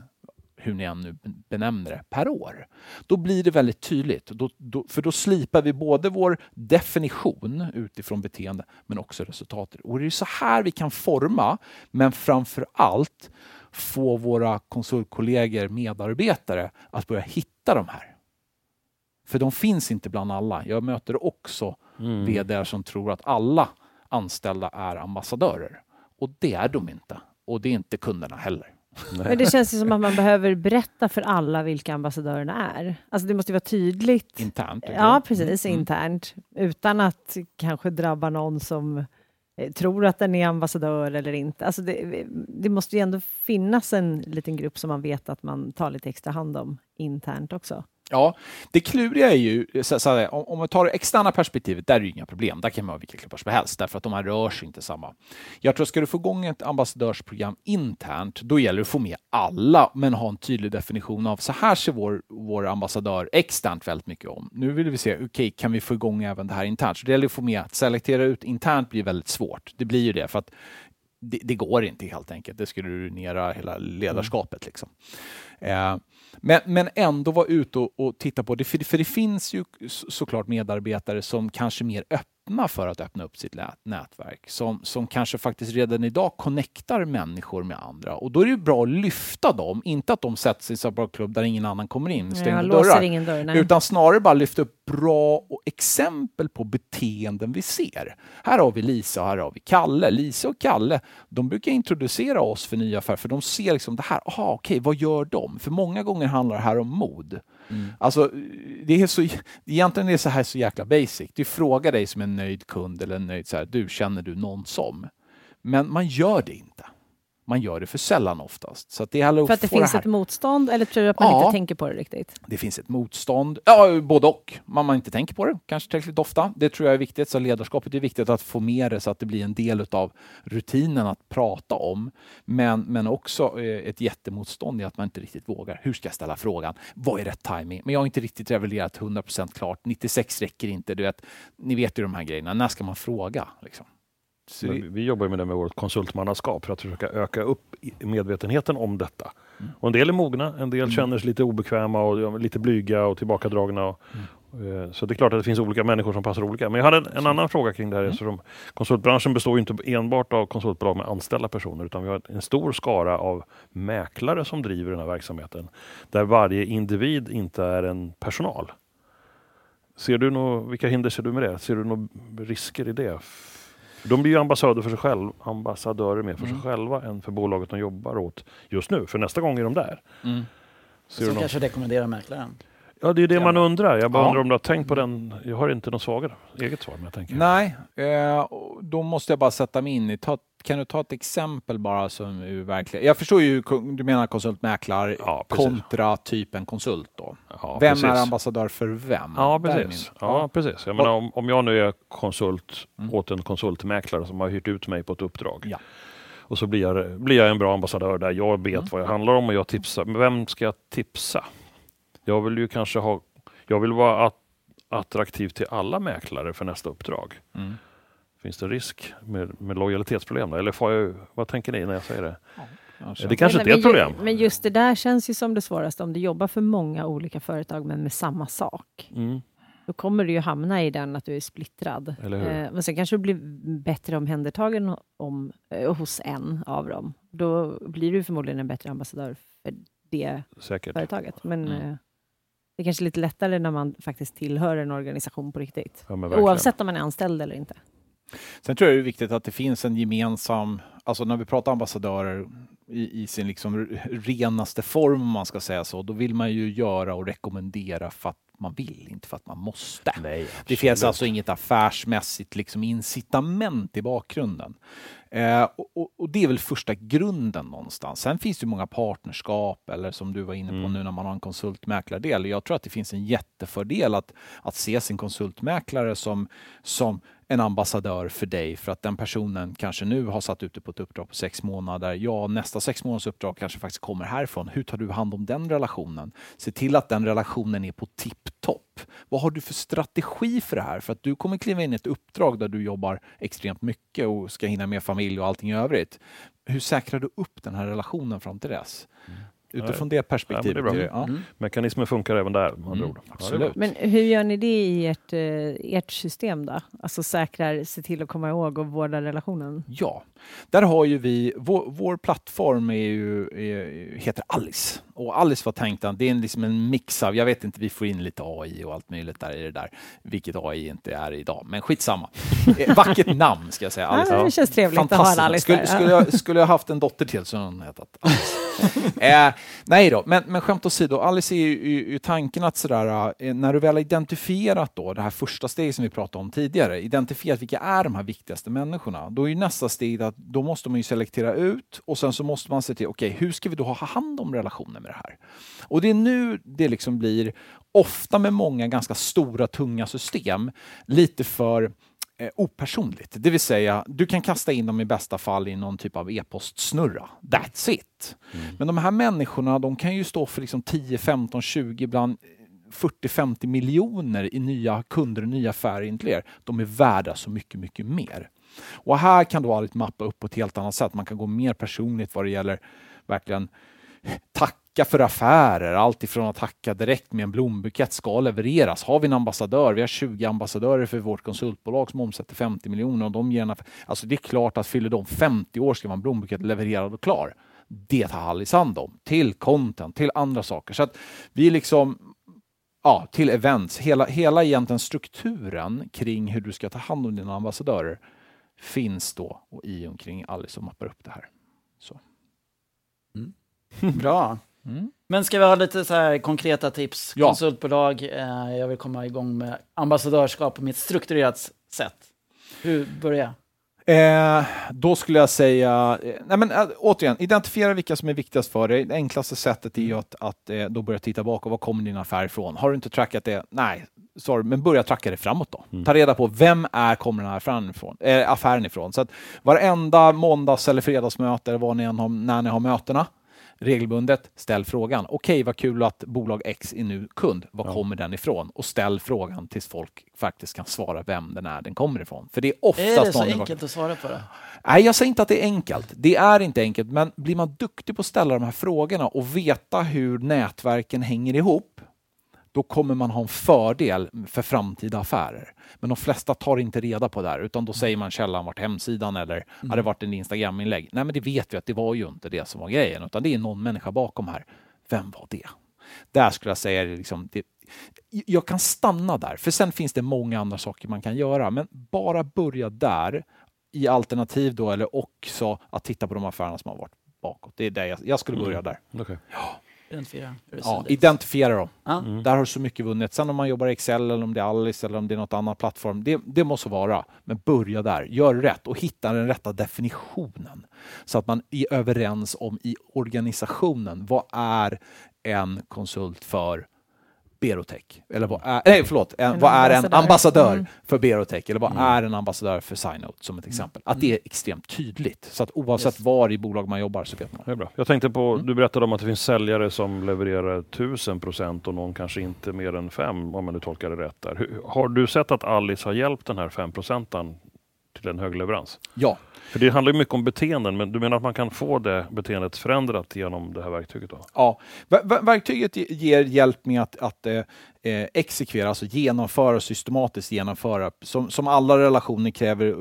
hur ni än nu benämner det, per år. Då blir det väldigt tydligt. Då slipar vi både vår definition utifrån beteende, men också resultatet. Och det är så här vi kan forma, men framför allt få våra konsultkollegor, medarbetare, att börja hitta de här. För de finns inte bland alla. Jag möter också vd:ar som tror att alla anställda är ambassadörer. Och det är de inte. Och det är inte kunderna heller. Men det känns ju som att man behöver berätta för alla vilka ambassadörerna är. Alltså det måste ju vara tydligt. Internt. Okay. Ja, precis. Internt. Utan att kanske drabba någon som tror att den är ambassadör eller inte. Alltså det måste ju ändå finnas en liten grupp som man vet att man tar lite extra hand om internt också. Ja, det kluriga är ju, om man tar det externa perspektivet, där är det inga problem. Där kan man ha vilka klubbar som helst, därför att de här rör sig inte samma. Jag tror att ska du få igång ett ambassadörsprogram internt, då gäller det att få med alla, men ha en tydlig definition av så här ser vår ambassadör externt väldigt mycket om. Nu vill vi se, okej, kan vi få igång även det här internt? Så det gäller att få med, att selektera ut internt blir väldigt svårt. Det blir ju det, för att det går inte helt enkelt. Det skulle ruinera hela ledarskapet liksom. Men ändå vara ute och titta på det. För det finns ju såklart medarbetare som kanske är mer öppna för att öppna upp sitt nätverk. Som kanske faktiskt redan idag connectar människor med andra. Och då är det ju bra att lyfta dem. Inte att de sätts i en bra klubb där ingen annan kommer in. Stänger dörrar. Utan snarare bara lyfta upp bra exempel på beteenden vi ser. Här har vi Lisa och här har vi Kalle. Lisa och Kalle, de brukar introducera oss för nya affärer. För de ser liksom det här. Okej, vad gör de? För många gånger handlar det här om mod. Alltså, egentligen är det så här så jäkla basic. Du frågar dig som en nöjd kund eller en nöjd så här, du, känner du någon som? Men man gör det inte. Man gör det för sällan oftast. Så att det är för att det finns det ett motstånd, eller tror du att man inte tänker på det riktigt? Det finns ett motstånd. Ja, både och. Man inte tänker på det, kanske tillräckligt ofta. Det tror jag är viktigt. Så ledarskapet är viktigt att få med det så att det blir en del av rutinen att prata om. Men också ett jättemotstånd i att man inte riktigt vågar. Hur ska jag ställa frågan? Vad är rätt timing? Men jag har inte riktigt reviderat 100% klart. 96 räcker inte. Ni vet ju de här grejerna. När ska man fråga liksom? Vi jobbar med det med vårt konsultmannaskap för att försöka öka upp medvetenheten om detta. Och en del är mogna, en del känner sig lite obekväma och lite blyga och tillbakadragna. Så det är klart att det finns olika människor som passar olika. Men jag hade en annan fråga kring det här. Eftersom konsultbranschen består ju inte enbart av konsultbolag med anställda personer, utan vi har en stor skara av mäklare som driver den här verksamheten. Där varje individ inte är en personal. Vilka hinder ser du med det? Ser du några risker i det? De blir ju ambassadörer mer för sig själva än för bolaget de jobbar åt just nu. För nästa gång är de där. Så kanske rekommenderar mäklaren. Ja, det är det man undrar. Jag bara undrar om du har tänkt på den. Jag har inte någon svagare eget svar, men jag tänker. Nej, då måste jag bara sätta mig in i. Kan du ta ett exempel bara som är verkligen? Jag förstår ju, du menar konsultmäklare kontra typen konsult då. Ja, vem är ambassadör för vem? Ja, precis. Jag menar, om jag nu är konsult åt en konsultmäklare som har hyrt ut mig på ett uppdrag. Ja. Och så blir jag en bra ambassadör där jag vet vad jag handlar om och jag tipsar. Men vem ska jag tipsa? Jag vill ju kanske vara attraktiv till alla mäklare för nästa uppdrag. Finns det risk med lojalitetsproblem där? Eller vad tänker ni när jag säger det? Ja, det kanske inte är ett problem. Men just det där känns ju som det svåraste om du jobbar för många olika företag men med samma sak. Då kommer du ju hamna i den att du är splittrad. Men sen kanske du blir bättre omhändertagen hos en av dem. Då blir du förmodligen en bättre ambassadör för det företaget. Men det är kanske lite lättare när man faktiskt tillhör en organisation på riktigt. Ja, oavsett om man är anställd eller inte. Sen tror jag det är viktigt att det finns en gemensam... Alltså när vi pratar ambassadörer i sin liksom renaste form, om man ska säga så, då vill man ju göra och rekommendera för att man vill, inte för att man måste. Nej, det finns alltså inget affärsmässigt liksom incitament i bakgrunden. Och det är väl första grunden någonstans. Sen finns det ju många partnerskap, eller som du var inne på nu när man har en konsultmäklardel. Jag tror att det finns en jättefördel att se sin konsultmäklare som en ambassadör för dig, för att den personen kanske nu har satt ute på ett uppdrag på 6 månader. Ja, nästa 6 månaders uppdrag kanske faktiskt kommer härifrån. Hur tar du hand om den relationen? Se till att den relationen är på tipptopp. Vad har du för strategi för det här? För att du kommer kliva in i ett uppdrag där du jobbar extremt mycket och ska hinna med familj och allting i övrigt. Hur säkrar du upp den här relationen fram till dess? Utifrån det perspektivet. Ja, mekanismen funkar även där. Absolut. Men hur gör ni det i ert system då? Alltså säkrar, se till att komma ihåg och vårda relationen? Ja, där har ju vi, vår plattform heter Alice. Och Alice var tänkt att det är liksom en mix av, jag vet inte, vi får in lite AI och allt möjligt där i det där. Vilket AI inte är idag, men skitsamma. Vackert namn ska jag säga. Alice. Ja, det känns trevligt att ha Alice. Skulle jag haft en dotter till så hade hon hetat Alice. Nej då, men skämt åsido, Alice är ju tanken att sådär, när du väl har identifierat då det här första steget som vi pratade om tidigare, identifierat vilka är de här viktigaste människorna, då är ju nästa steg att då måste man ju selektera ut, och sen så måste man se till, okej, hur ska vi då ha hand om relationen med det här? Och det är nu det liksom blir, ofta med många ganska stora, tunga system, lite för opersonligt. Det vill säga, du kan kasta in dem i bästa fall i någon typ av e-postsnurra. That's it. Men de här människorna, de kan ju stå för liksom 10, 15, 20, ibland 40-50 miljoner i nya kunder och nya affärer in till er. De är värda så mycket, mycket mer. Och här kan då allt mappa upp på ett helt annat sätt. Man kan gå mer personligt vad det gäller verkligen tacka för affärer. Allt ifrån att tacka direkt med en blombukett ska levereras. Har vi en ambassadör? Vi har 20 ambassadörer för vårt konsultbolag som omsätter 50 miljoner. Och de ger alltså det är klart att fyller de 50 år ska man blombukett levererad och klar. Det tar Alice hand om. Till content, till andra saker. Så att vi liksom... Ja, till events. Hela egentligen strukturen kring hur du ska ta hand om dina ambassadörer finns då och i omkring Alice som mappar upp det här. Så. Bra. Men ska vi ha lite så här konkreta tips? Ja. Konsultbolag, jag vill komma igång med ambassadörskap på mitt strukturerat sätt. Hur börjar jag? Då skulle jag säga... Nej men, återigen, identifiera vilka som är viktigast för dig. Det enklaste sättet är ju att då börja titta bakåt. Var kommer din affär ifrån? Har du inte trackat det? Nej. Sorry, men börja tracka det framåt då. Ta reda på vem kommer den här affären ifrån. Så att varenda måndags- eller fredagsmöte eller när ni har mötena regelbundet, ställ frågan. Okej, vad kul att bolag X är nu kund. Var kommer den ifrån? Och ställ frågan tills folk faktiskt kan svara vem den kommer ifrån. För det är oftast är det så enkelt att svara på det? Nej, jag säger inte att det är enkelt. Det är inte enkelt, men blir man duktig på att ställa de här frågorna och veta hur nätverken hänger ihop, då kommer man ha en fördel för framtida affärer. Men de flesta tar inte reda på det här, utan då säger man källan vart hemsidan eller hade det varit en Instagram-inlägg. Nej, men det vet vi att det var ju inte det som var grejen, utan det är någon människa bakom här. Vem var det? Där skulle jag säga liksom, jag kan stanna där, för sen finns det många andra saker man kan göra, men bara börja där i alternativ då, eller också att titta på de affärerna som har varit bakåt. Det är där jag skulle börja där. Okay. Ja. Identifiera dem. Där har du så mycket vunnit. Sen om man jobbar i Excel eller om det är Alice eller om det är något annan plattform, det måste vara. Men börja där. Gör rätt och hitta den rätta definitionen. Så att man är överens om i organisationen, vad är en konsult för Berotech? Eller vad är en ambassadör för Berotech? Eller vad är en ambassadör för Synod, som ett exempel? Att det är extremt tydligt. Så att oavsett var i bolag man jobbar så vet man. Det är bra. Jag tänkte på, du berättade om att det finns säljare som levererar 1000% och någon kanske inte mer än 5%, om man nu tolkar det rätt där. Har du sett att Alice har hjälpt den här 5% till en hög leverans? Ja. För det handlar ju mycket om beteenden, men du menar att man kan få det beteendet förändrat genom det här verktyget då? Ja, verktyget ger hjälp med att exekvera, alltså genomföra, systematiskt genomföra. Som alla relationer kräver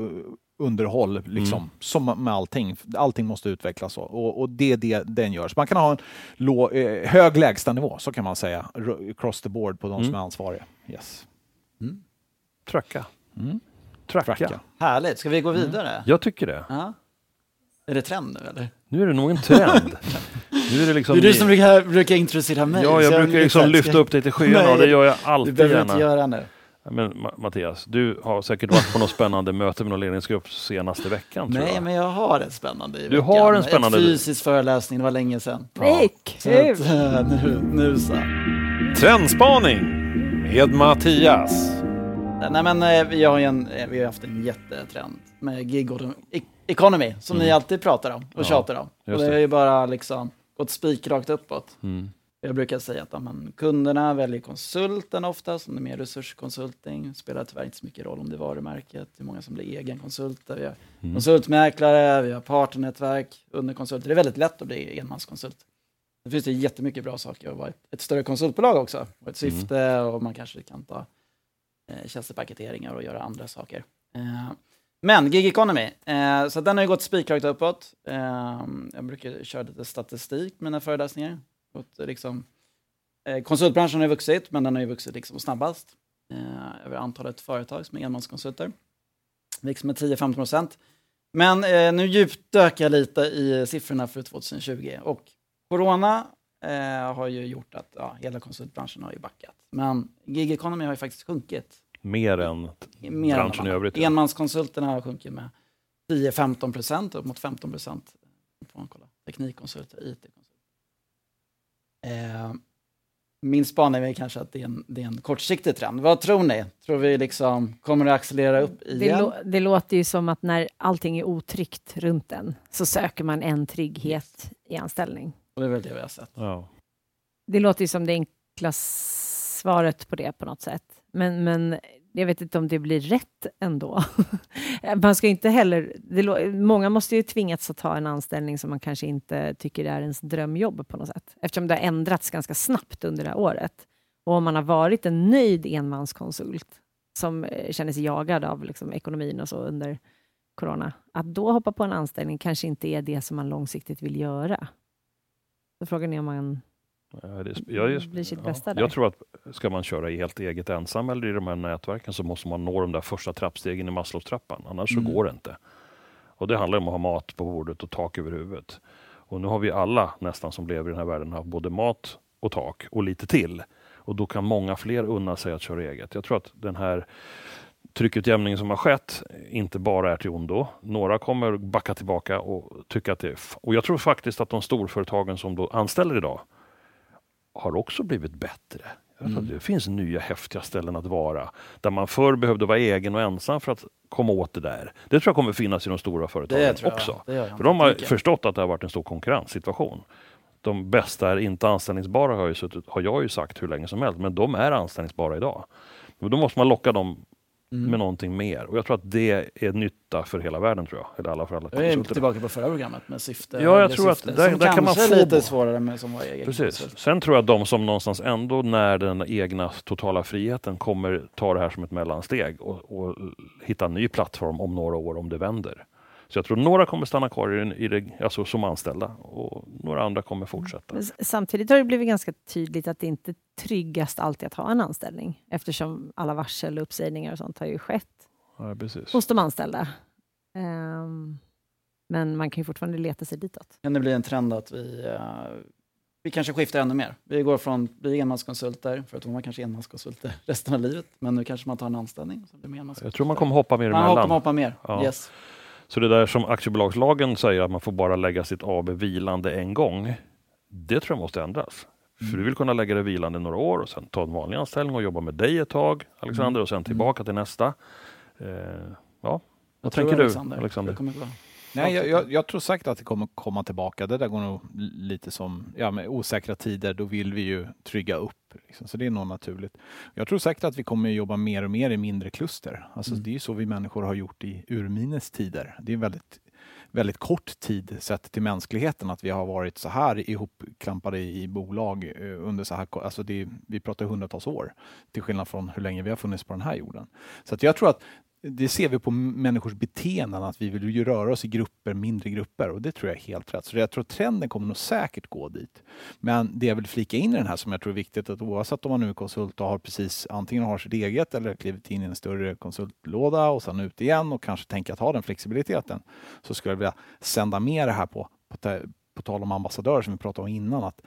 underhåll, liksom, som med allting. Allting måste utvecklas och det är det den gör. Så man kan ha en hög lägstanivå, så kan man säga, across the board på de som är ansvariga. Yes. Mm. Tracka. Mm. Tracka. Härligt. Ska vi gå vidare? Jag tycker det. Ja. Är det trend nu eller? Nu är det nog en trend. Nu är det liksom... Det är du som brukar introducera mig. Ja, jag brukar liksom lyfta upp dig till skyarna och det gör jag alltid gärna. Du behöver inte göra nu. Men Mattias, du har säkert varit på något spännande möte med någon ledningsgrupp senaste veckan. Nej, tror jag. Men jag har ett spännande i veckan. Du har en spännande... Ett fysisk föreläsning, det var länge sedan. Ja. Så att, nu så. Trendspaning med Mattias. Nej, men vi har haft en jättetrend med gig economy som ni alltid pratar om och tjatar om. Och det har ju bara liksom gått spikrakt uppåt. Mm. Jag brukar säga att kunderna väljer konsulten oftast, om det är mer resurskonsulting. Spelar tyvärr inte så mycket roll om det är varumärket. Det är många som blir egen konsulter. Vi har konsultmäklare, vi har partnernätverk, underkonsulter. Det är väldigt lätt att bli enmanskonsult. Det finns ju jättemycket bra saker att vara ett större konsultbolag också. Och ett syfte och man kanske kan ta tjänstepaketeringar och göra andra saker. Men gig economy, så den har ju gått spikrakt uppåt. Jag brukar köra lite statistik med mina föreläsningar. Liksom, konsultbranschen har vuxit, men den har ju vuxit liksom snabbast över antalet företag som är enmanskonsulter. Växt med 10-15%. Men nu djupdök jag lite i siffrorna för 2020. Och corona har ju gjort att hela konsultbranschen har ju backat. Men gig economy har ju faktiskt sjunkit. Mer än branschen i övrigt. Ja. Enmanskonsulterna har sjunkit med 10-15%, upp mot 15%. Teknikkonsulter, IT-konsulter. Min spaning är kanske att det är en kortsiktig trend. Vad tror ni? Tror vi liksom kommer att accelerera upp igen? Det låter ju som att när allting är otryggt runt en så söker man en trygghet i anställning. Och det är väl det vi har sett. Ja. Det låter ju som det enkla svaret på det på något sätt. Men jag vet inte om det blir rätt ändå. Man ska inte heller... många måste ju tvingas att ta en anställning som man kanske inte tycker är ens drömjobb på något sätt. Eftersom det har ändrats ganska snabbt under det här året. Och om man har varit en nöjd enmanskonsult som känner sig jagad av liksom ekonomin och så under corona. Att då hoppa på en anställning kanske inte är det som man långsiktigt vill göra. Så frågan är om man... Jag tror att ska man köra i helt eget ensam eller i de här nätverken så måste man nå de där första trappstegen i Maslow-trappan. Annars så går det inte. Och det handlar om att ha mat på bordet och tak över huvudet. Och nu har vi alla nästan som lever i den här världen haft både mat och tak och lite till. Och då kan många fler unna sig att köra eget. Jag tror att den här tryckutjämningen som har skett inte bara är till ondo. Några kommer backa tillbaka och tycka att det är... Och jag tror faktiskt att de storföretagen som då anställer idag har också blivit bättre. Det finns nya häftiga ställen att vara. Där man förr behövde vara egen och ensam för att komma åt det där. Det tror jag kommer finnas i de stora företagen också. För de har förstått att det har varit en stor konkurrenssituation. De bästa är inte anställningsbara har jag ju sagt hur länge som helst. Men de är anställningsbara idag. Men då måste man locka dem med någonting mer. Och jag tror att det är nytta för hela världen, tror jag. Eller alla för alla. Jag är tillbaka på förra programmet med syfte. Ja, jag tror att där kan man få lite svårare med som var egen. Precis. Sen tror jag att de som någonstans ändå när den egna totala friheten kommer ta det här som ett mellansteg och hitta en ny plattform om några år om det vänder. Så jag tror några kommer stanna kvar alltså som anställda och några andra kommer fortsätta. Samtidigt har det blivit ganska tydligt att det inte är tryggast alltid att ha en anställning. Eftersom alla varsel och uppsägningar och sånt har ju skett hos de anställda. Men man kan ju fortfarande leta sig ditåt. Kan det bli en trend att vi kanske skiftar ännu mer? Vi går från att bli enmanskonsulter, för att man kanske är enmanskonsulter resten av livet. Men nu kanske man tar en anställning. Så blir man jag tror man kommer hoppa mer emellan. Man hoppa mer, ja. Yes. Så det där som aktiebolagslagen säger att man får bara lägga sitt AB vilande en gång, det tror jag måste ändras. För du vill kunna lägga det vilande några år och sen ta en vanlig anställning och jobba med dig ett tag, Alexander, och sen tillbaka till nästa. Vad tänker du, Alexander? Nej, jag tror säkert att det kommer komma tillbaka. Det där går nog lite som med osäkra tider, då vill vi ju trygga upp. Liksom. Så det är nog naturligt. Jag tror säkert att vi kommer jobba mer och mer i mindre kluster. Alltså, det är ju så vi människor har gjort i urminnes tider. Det är väldigt, väldigt kort tid sett till mänskligheten att vi har varit så här ihopklampade i bolag under så här, alltså vi pratar hundratals år till skillnad från hur länge vi har funnits på den här jorden. Så att jag tror att det ser vi på människors beteenden, att vi vill ju röra oss i grupper, mindre grupper, och det tror jag är helt rätt. Så jag tror trenden kommer nog säkert gå dit. Men det jag vill flika in i den här som jag tror är viktigt, att oavsett om man nu är konsult och har precis antingen har sitt eget eller klivit in i en större konsultlåda och sen ut igen och kanske tänka att ha den flexibiliteten, så skulle jag vilja sända med det här på tal om ambassadörer som vi pratade om innan, att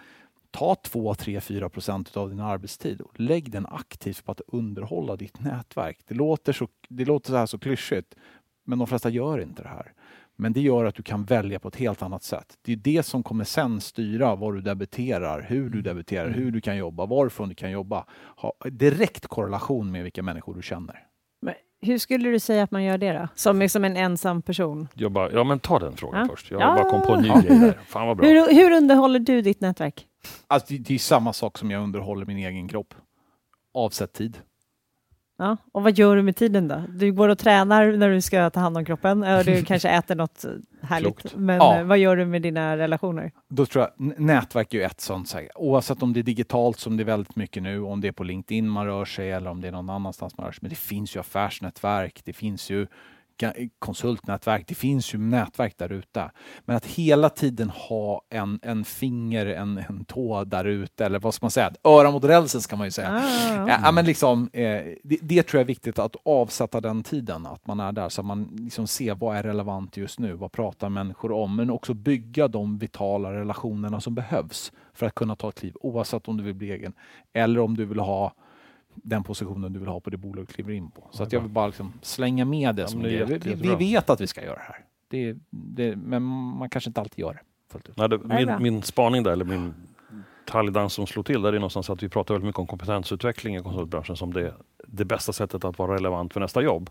ta 2-4% av din arbetstid och lägg den aktivt på att underhålla ditt nätverk. Det låter så här så klyschigt, men de flesta gör inte det här. Men det gör att du kan välja på ett helt annat sätt. Det är det som kommer sen styra vad du debiterar, hur du debiterar, hur du kan jobba, varifrån du kan jobba. Ha direkt korrelation med vilka människor du känner. Men hur skulle du säga att man gör det då? Som en ensam person? Men ta den frågan först. Jag bara kom på en ny grej där. Fan vad bra. Hur underhåller du ditt nätverk? Alltså, det är samma sak som jag underhåller min egen kropp. Avsätt tid. Ja, och vad gör du med tiden då? Du går och tränar när du ska ta hand om kroppen. Du kanske äter något härligt. Klokt. Men vad gör du med dina relationer? Då tror jag, nätverk är ju ett sånt. Så här, oavsett om det är digitalt som det är väldigt mycket nu. Om det är på LinkedIn man rör sig eller om det är någon annanstans man rör sig. Men det finns ju affärsnätverk. Det finns ju konsultnätverk, det finns ju nätverk där ute. Men att hela tiden ha en finger, en tå där ute, eller vad ska man säga? Öra mot rälsen ska man ju säga. Men liksom, det tror jag är viktigt att avsätta den tiden, att man är där så att man liksom ser vad är relevant just nu, vad pratar människor om, men också bygga de vitala relationerna som behövs för att kunna ta ett liv, oavsett om du vill bli egen eller om du vill ha den positionen du vill ha på det bolag du kliver in på. Så att jag vill bara liksom slänga med det som det är. Vi vet att vi ska göra det här. Men man kanske inte alltid gör det fullt ut. Nej, min spaning där, eller min taljdans som slår till där, är någonstans att vi pratar väldigt mycket om kompetensutveckling i konsultbranschen som det bästa sättet att vara relevant för nästa jobb.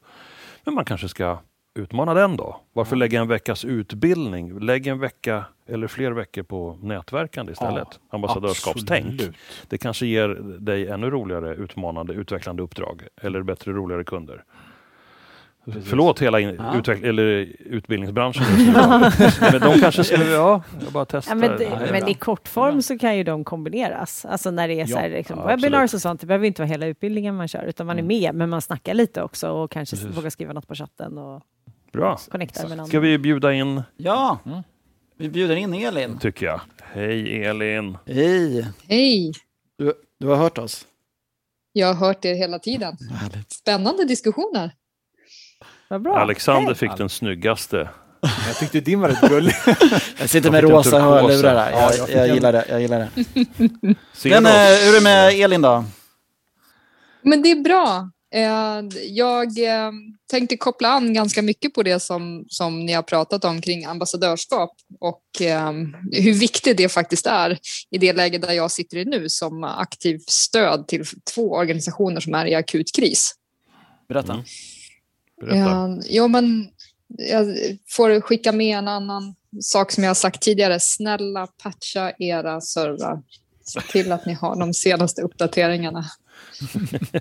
Men man kanske ska utmana den då. Varför lägga en veckas utbildning? Lägg en vecka eller fler veckor på nätverkande istället. Ambassadörskapstänk. Absolut. Det kanske ger dig ännu roligare, utmanande, utvecklande uppdrag. Eller bättre, roligare kunder. Precis. Förlåt hela utbildningsbranschen. Men de kanske skulle jag bara testar. Men i kortform så kan ju de kombineras. Alltså när det är så här liksom, webinars och sånt, det behöver inte vara hela utbildningen man kör, utan man är med, men man snackar lite också och kanske vågar skriva något på chatten och bra. Ska vi bjuda in? Ja, vi bjuder in Elin. Tycker jag. Hej Elin. Hej. Du har hört oss? Jag har hört er hela tiden. Härligt. Spännande diskussioner. Vad bra. Alexander fick den snyggaste. Jag tyckte din var rätt gullig. Jag sitter med rosa hörlurar där. Jag gillar det. Hur är det med Elin då? Men det är bra. Jag tänkte koppla an ganska mycket på det som ni har pratat om kring ambassadörskap och hur viktigt det faktiskt är i det läge där jag sitter i nu som aktivt stöd till 2 organisationer som är i akut kris. Berätta. Men jag får skicka med en annan sak som jag har sagt tidigare. Snälla patcha era servrar. Se till att ni har de senaste uppdateringarna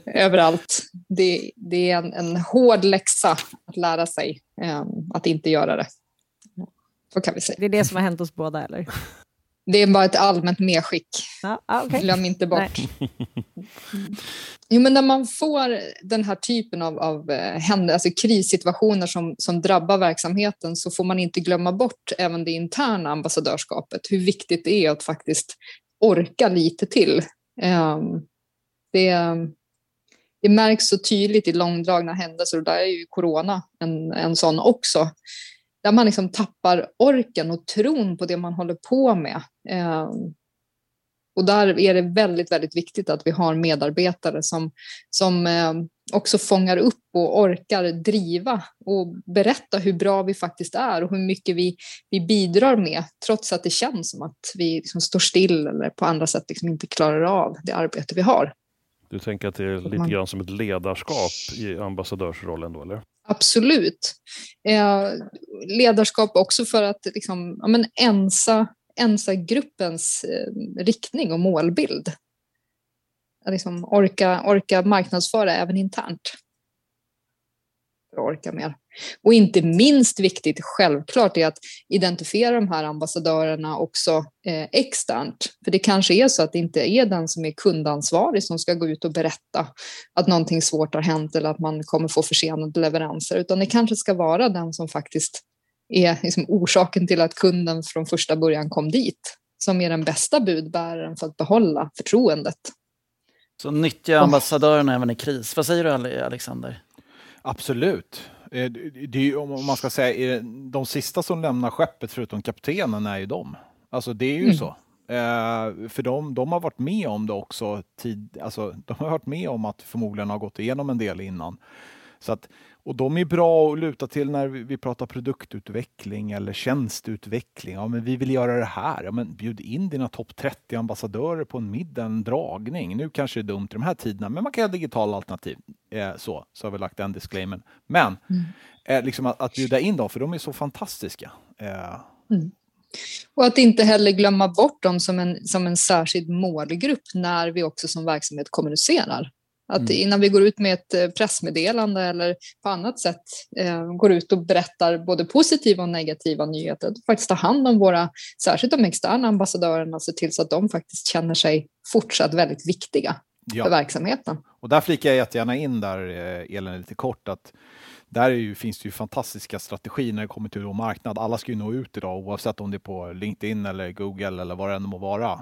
överallt. Det är en hård läxa att lära sig att inte göra det. Så kan vi säga. Det är det som har hänt oss båda, eller? Det är bara ett allmänt medskick. Okay. Glöm inte bort. Jo, men när man får den här typen av alltså krissituationer som drabbar verksamheten, så får man inte glömma bort även det interna ambassadörskapet. Hur viktigt det är att faktiskt orka lite till. Det märks så tydligt i långdragna händelser, och där är ju corona en sån också. Där man liksom tappar orken och tron på det man håller på med. Och där är det väldigt, väldigt viktigt att vi har medarbetare som också fångar upp och orkar driva och berätta hur bra vi faktiskt är och hur mycket vi bidrar med, trots att det känns som att vi liksom står still eller på andra sätt liksom inte klarar av det arbete vi har. Du tänker att det är lite grann som ett ledarskap i ambassadörsrollen då, eller? Absolut. ledarskap också för att liksom, ja, men ensa gruppens riktning och målbild. Att liksom orka marknadsföra även internt. För att orka mer. Och inte minst viktigt självklart är att identifiera de här ambassadörerna också externt. För det kanske är så att det inte är den som är kundansvarig som ska gå ut och berätta att någonting svårt har hänt eller att man kommer få försenade leveranser. Utan det kanske ska vara den som faktiskt är liksom orsaken till att kunden från första början kom dit. Som är den bästa budbäraren för att behålla förtroendet. Så nyttja ambassadörerna även i kris. Vad säger du, Alexander? Absolut. Det är ju, om man ska säga, de sista som lämnar skeppet förutom kaptenen är ju de. Alltså det är ju så. För de har varit med om det också. De har varit med om att förmodligen har gått igenom en del innan. Så att, och de är bra att luta till när vi pratar produktutveckling eller tjänstutveckling. Ja, men vi vill göra det här. Ja, men bjud in dina topp 30 ambassadörer på en middag, en dragning. Nu kanske det är dumt i de här tiderna, men man kan ha digitala alternativ. Så har vi lagt den disclaimern. Men liksom att bjuda in dem, för de är så fantastiska. Och att inte heller glömma bort dem som en särskild målgrupp när vi också som verksamhet kommunicerar. Att innan vi går ut med ett pressmeddelande eller på annat sätt går ut och berättar både positiva och negativa nyheter. Faktiskt ta hand om våra, särskilt de externa ambassadörerna, se till så att de faktiskt känner sig fortsatt väldigt viktiga för verksamheten. Och där flikar jag jättegärna in där, Elin, lite kort, att finns det ju fantastiska strategier när det kommer till vår marknad. Alla ska ju nå ut idag, oavsett om det är på LinkedIn eller Google eller vad det än må vara.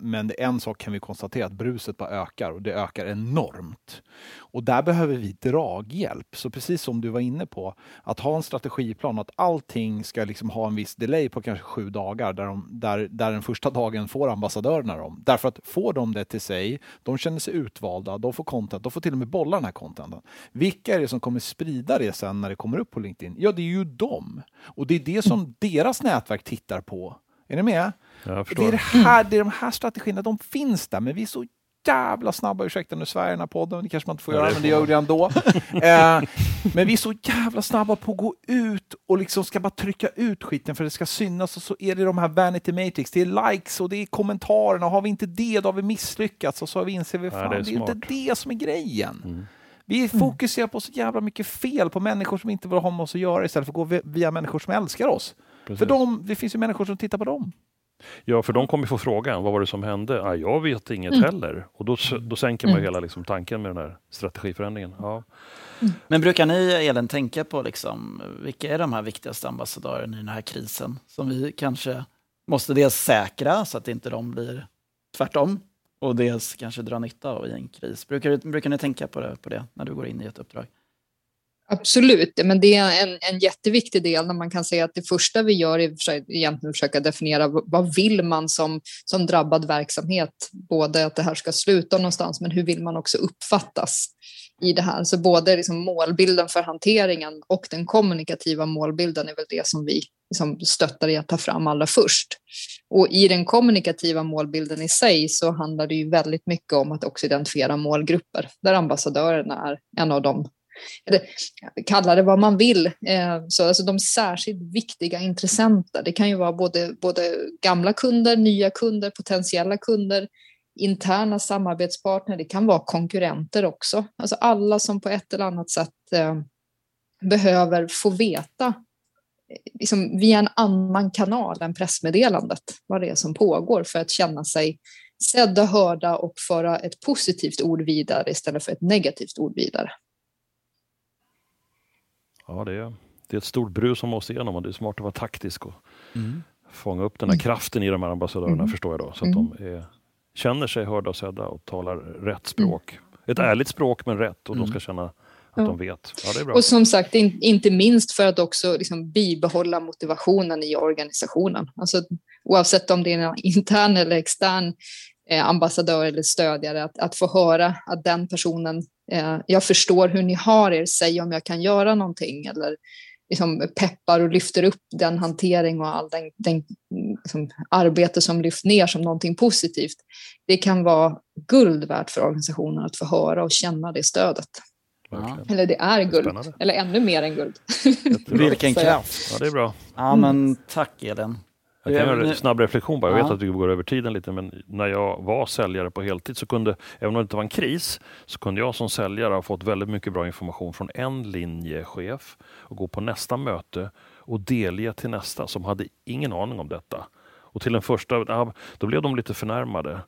Men en sak kan vi konstatera, att bruset bara ökar, och det ökar enormt. Och där behöver vi draghjälp. Så precis som du var inne på, att ha en strategiplan, att allting ska liksom ha en viss delay på kanske 7 dagar där den första dagen får ambassadörerna dem. Därför att får de det till sig, de känner sig utvalda, de får content, de får till och med bolla den här contenten. Vilka är det som kommer sprida det sen när det kommer upp på LinkedIn? Ja, det är ju dem. Och det är det som deras nätverk tittar på. Är ni med? Jag förstår. Det är de här strategierna, de finns där, men vi är så jävla snabba, ursäkta nu Sverige, den här podden, det kanske man inte får göra, men det gör vi ändå. Men vi är så jävla snabba på att gå ut och liksom ska bara trycka ut skiten för det ska synas, och så är det de här vanity matrix, det är likes och det är kommentarerna, och har vi inte det, då har vi misslyckats, och så har vi inser vi fan, det är inte det som är grejen. Vi fokuserar på så jävla mycket fel på människor som inte vill ha med oss att göra, istället för att gå via människor som älskar oss. Precis. För det finns ju människor som tittar på dem. Ja, för de kommer få frågan, vad var det som hände? Ah, jag vet inget heller. Och då sänker man hela liksom, tanken med den här strategiförändringen. Ja. Men brukar ni, Elin, tänka på liksom, vilka är de här viktigaste ambassadörerna i den här krisen? Som vi kanske måste dels säkra så att inte de blir tvärtom. Och dels kanske dra nytta av i en kris. Brukar ni tänka på det när du går in i ett uppdrag? Absolut, men det är en jätteviktig del, när man kan säga att det första vi gör är egentligen försöka definiera vad vill man som drabbad verksamhet. Både att det här ska sluta någonstans, men hur vill man också uppfattas i det här. Så både liksom målbilden för hanteringen och den kommunikativa målbilden är väl det som vi liksom stöttar i att ta fram allra först. Och i den kommunikativa målbilden i sig så handlar det ju väldigt mycket om att också identifiera målgrupper, där ambassadörerna är en av dem. Eller, kalla det vad man vill, så alltså de särskilt viktiga intressenter. Det kan ju vara både gamla kunder, nya kunder, potentiella kunder, interna samarbetspartner. Det kan vara konkurrenter också. Alltså alla som på ett eller annat sätt behöver få veta liksom via en annan kanal än pressmeddelandet vad det är som pågår, för att känna sig sedda, hörda och föra ett positivt ord vidare istället för ett negativt ord vidare. Ja, det är ett stort brus som måste igenom, och det är smart att vara taktisk och fånga upp den här kraften i de här ambassadörerna, förstår jag då, så att de känner sig hörda och sedda och talar rätt språk. Ett ärligt språk, men rätt, och de ska känna att de vet. Ja, det är bra. Och som sagt, inte minst för att också liksom bibehålla motivationen i organisationen. Alltså, oavsett om det är en intern eller extern ambassadör eller stödjare, att få höra att den personen, jag förstår hur ni har er, säg om jag kan göra någonting, eller liksom peppar och lyfter upp den hantering och all den liksom arbete som lyfts ner som någonting positivt. Det kan vara guld värt för organisationen att få höra och känna det stödet. Eller det är guld. Spännande. Eller ännu mer än guld. Vilken kraft. Ja, det är bra. Ja, men tack Elin. Jag kan göra en snabb reflektion bara. Jag vet att vi går över tiden lite, men när jag var säljare på heltid så kunde, även om det inte var en kris, så kunde jag som säljare ha fått väldigt mycket bra information från en linjechef och gå på nästa möte och delge till nästa som hade ingen aning om detta. Och till den första, då blev de lite förnärmade.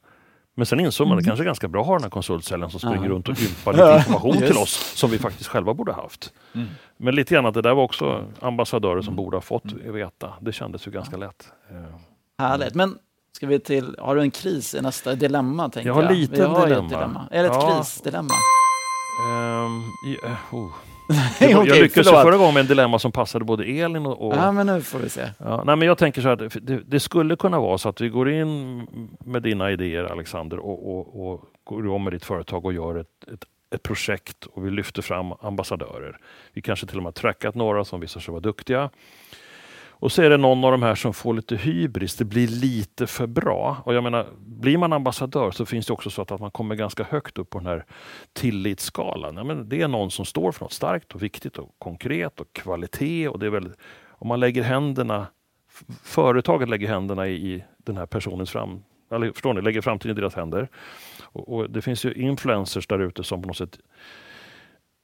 Men sen insåg man att det kanske är ganska bra att ha den här konsultsäljaren som springer runt och ympar lite information till oss som vi faktiskt själva borde ha haft. Mm. Men lite grann att det där var också ambassadörer som borde ha fått veta. Det kändes ju ganska lätt. Härligt. Men ska vi till, har du en kris i nästa dilemma? Tänker jag har lite dilemma. Eller ett krisdilemma. Jag lyckades förra gången med en dilemma som passade både Elin och... Ja, men nu får vi se. Ja, nej, men jag tänker så här, det skulle kunna vara så att vi går in med dina idéer, Alexander, och går om med ditt företag och gör ett projekt och vi lyfter fram ambassadörer. Vi kanske till och med har trackat några som visar sig vara duktiga. Och så är det någon av de här som får lite hybris. Det blir lite för bra. Och jag menar, blir man ambassadör så finns det också så att man kommer ganska högt upp på den här tillitsskalan. Jag menar, det är någon som står för något starkt och viktigt och konkret och kvalitet. Och det är väldigt, om man lägger händerna, företaget lägger händerna i den här personens fram, eller förstår ni, lägger framtiden i deras händer. Och det finns ju influencers där ute som på något sätt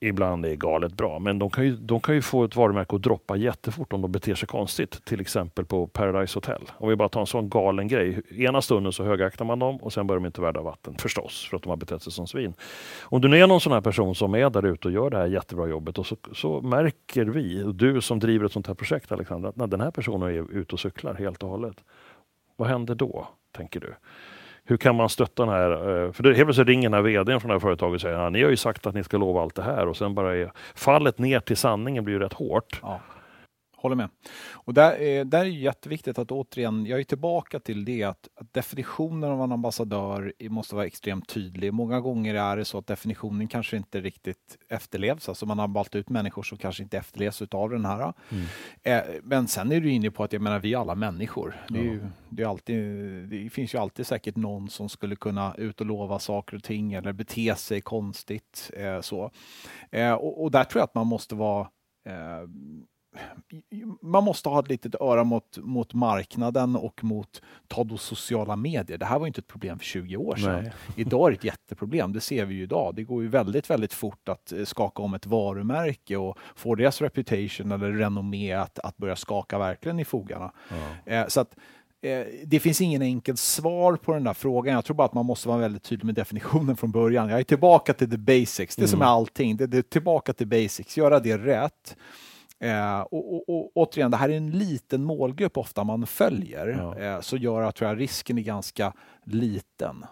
ibland är galet bra, men de kan ju få ett varumärke att droppa jättefort om de beter sig konstigt, till exempel på Paradise Hotel. Om vi bara tar en sån galen grej, ena stunden så högaktar man dem och sen börjar de inte värda vatten, förstås, för att de har betett sig som svin. Om du är någon sån här person som är där ute och gör det här jättebra jobbet, och så märker vi, och du som driver ett sånt här projekt, Alexander, att när den här personen är ute och cyklar helt och hållet, vad händer då, tänker du? Hur kan man stötta den här? För det, helt plötsligt ringer den här vdn från det här företaget och säger ni har ju sagt att ni ska lova allt det här. Och sen bara fallet ner till sanningen blir ju rätt hårt. Ja, håller med. Och där är ju jätteviktigt att återigen, jag är tillbaka till det att definitionen av en ambassadör måste vara extremt tydlig. Många gånger är det så att definitionen kanske inte riktigt efterlevs. Alltså man har valt ut människor som kanske inte efterlevs utav den här. Men sen är du inne på att jag menar, vi är alla människor. Det är ju... Det finns ju alltid säkert någon som skulle kunna ut och lova saker och ting eller bete sig konstigt. Så. Och där tror jag att man måste vara... Man måste ha ett litet öra mot marknaden och mot sociala medier. Det här var inte ett problem för 20 år sedan. Nej. Idag är det ett jätteproblem. Det ser vi ju idag. Det går ju väldigt, väldigt fort att skaka om ett varumärke och få deras reputation eller renommé att börja skaka verkligen i fogarna. Ja. Så att det finns ingen enkel svar på den där frågan. Jag tror bara att man måste vara väldigt tydlig med definitionen från början. Jag är tillbaka till the basics. Det som är allting. Det är tillbaka till basics. Göra det rätt. Och återigen, det här är en liten målgrupp ofta man följer, så gör att risken är ganska liten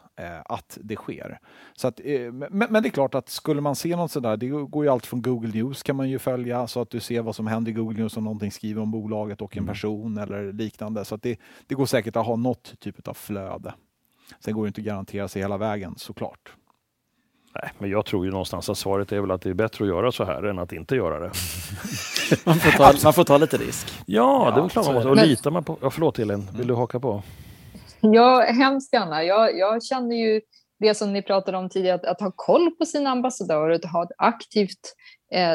att det sker. Så att, men det är klart att skulle man se något sådär, det går ju allt från Google News kan man ju följa, så att du ser vad som händer i Google News om någonting skriver om bolaget och en person eller liknande. Så att det går säkert att ha något typ av flöde. Sen går det inte att garantera sig hela vägen, såklart. Nej, men jag tror ju någonstans att svaret är väl att det är bättre att göra så här än att inte göra det. man får ta lite risk. Ja, det är väl klart man måste. Och litar man på... förlåt Elin, vill du haka på? Ja, hemskt gärna. Jag känner ju det som ni pratade om tidigare, att ha koll på sina ambassadörer och ha ett aktivt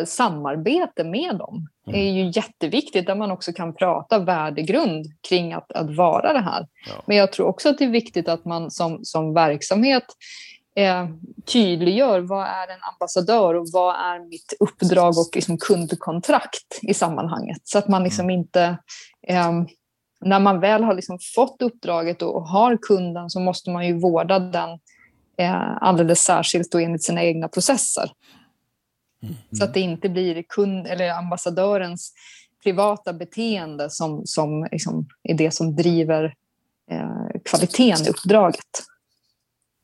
samarbete med dem. Det är ju jätteviktigt, där man också kan prata värdegrund kring att vara det här. Ja. Men jag tror också att det är viktigt att man som verksamhet tydliggör vad är en ambassadör och vad är mitt uppdrag och liksom kundkontrakt i sammanhanget, så att man liksom inte när man väl har liksom fått uppdraget och har kunden, så måste man ju vårda den alldeles särskilt och enligt sina egna processer, så att det inte blir kund eller ambassadörens privata beteende som liksom är det som driver kvaliteten i uppdraget.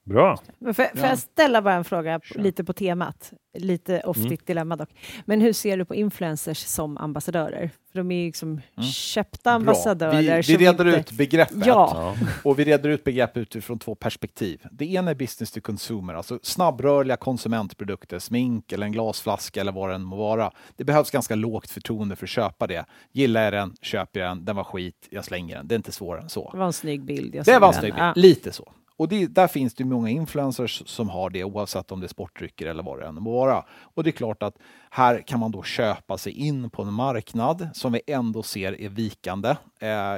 Bra. Får jag ställa bara en fråga lite på temat? Lite off ditt dilemma dock. Men hur ser du på influencers som ambassadörer? För de är ju liksom köpta ambassadörer. Vi reder ut begreppet. Ja. Och vi reder ut begreppet utifrån två perspektiv. Det ena är business to consumer. Alltså snabbrörliga konsumentprodukter. Smink eller en glasflaska eller vad det än må vara. Det behövs ganska lågt förtroende för att köpa det. Gillar jag den, köper jag den. Den var skit, jag slänger den. Det är inte svårare än så. Det var en snygg bild. Det var en snygg bild. Lite så. Och det, där finns det många influencers som har det, oavsett om det är sportdrycker eller vad det än må vara. Och det är klart att här kan man då köpa sig in på en marknad som vi ändå ser är vikande.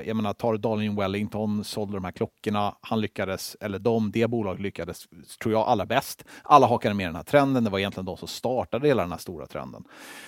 Jag menar, tar Dalin Wellington, sålde de här klockorna, han lyckades, eller det bolag lyckades, tror jag, allra bäst. Alla hakade med den här trenden, det var egentligen de som startade hela den här stora trenden.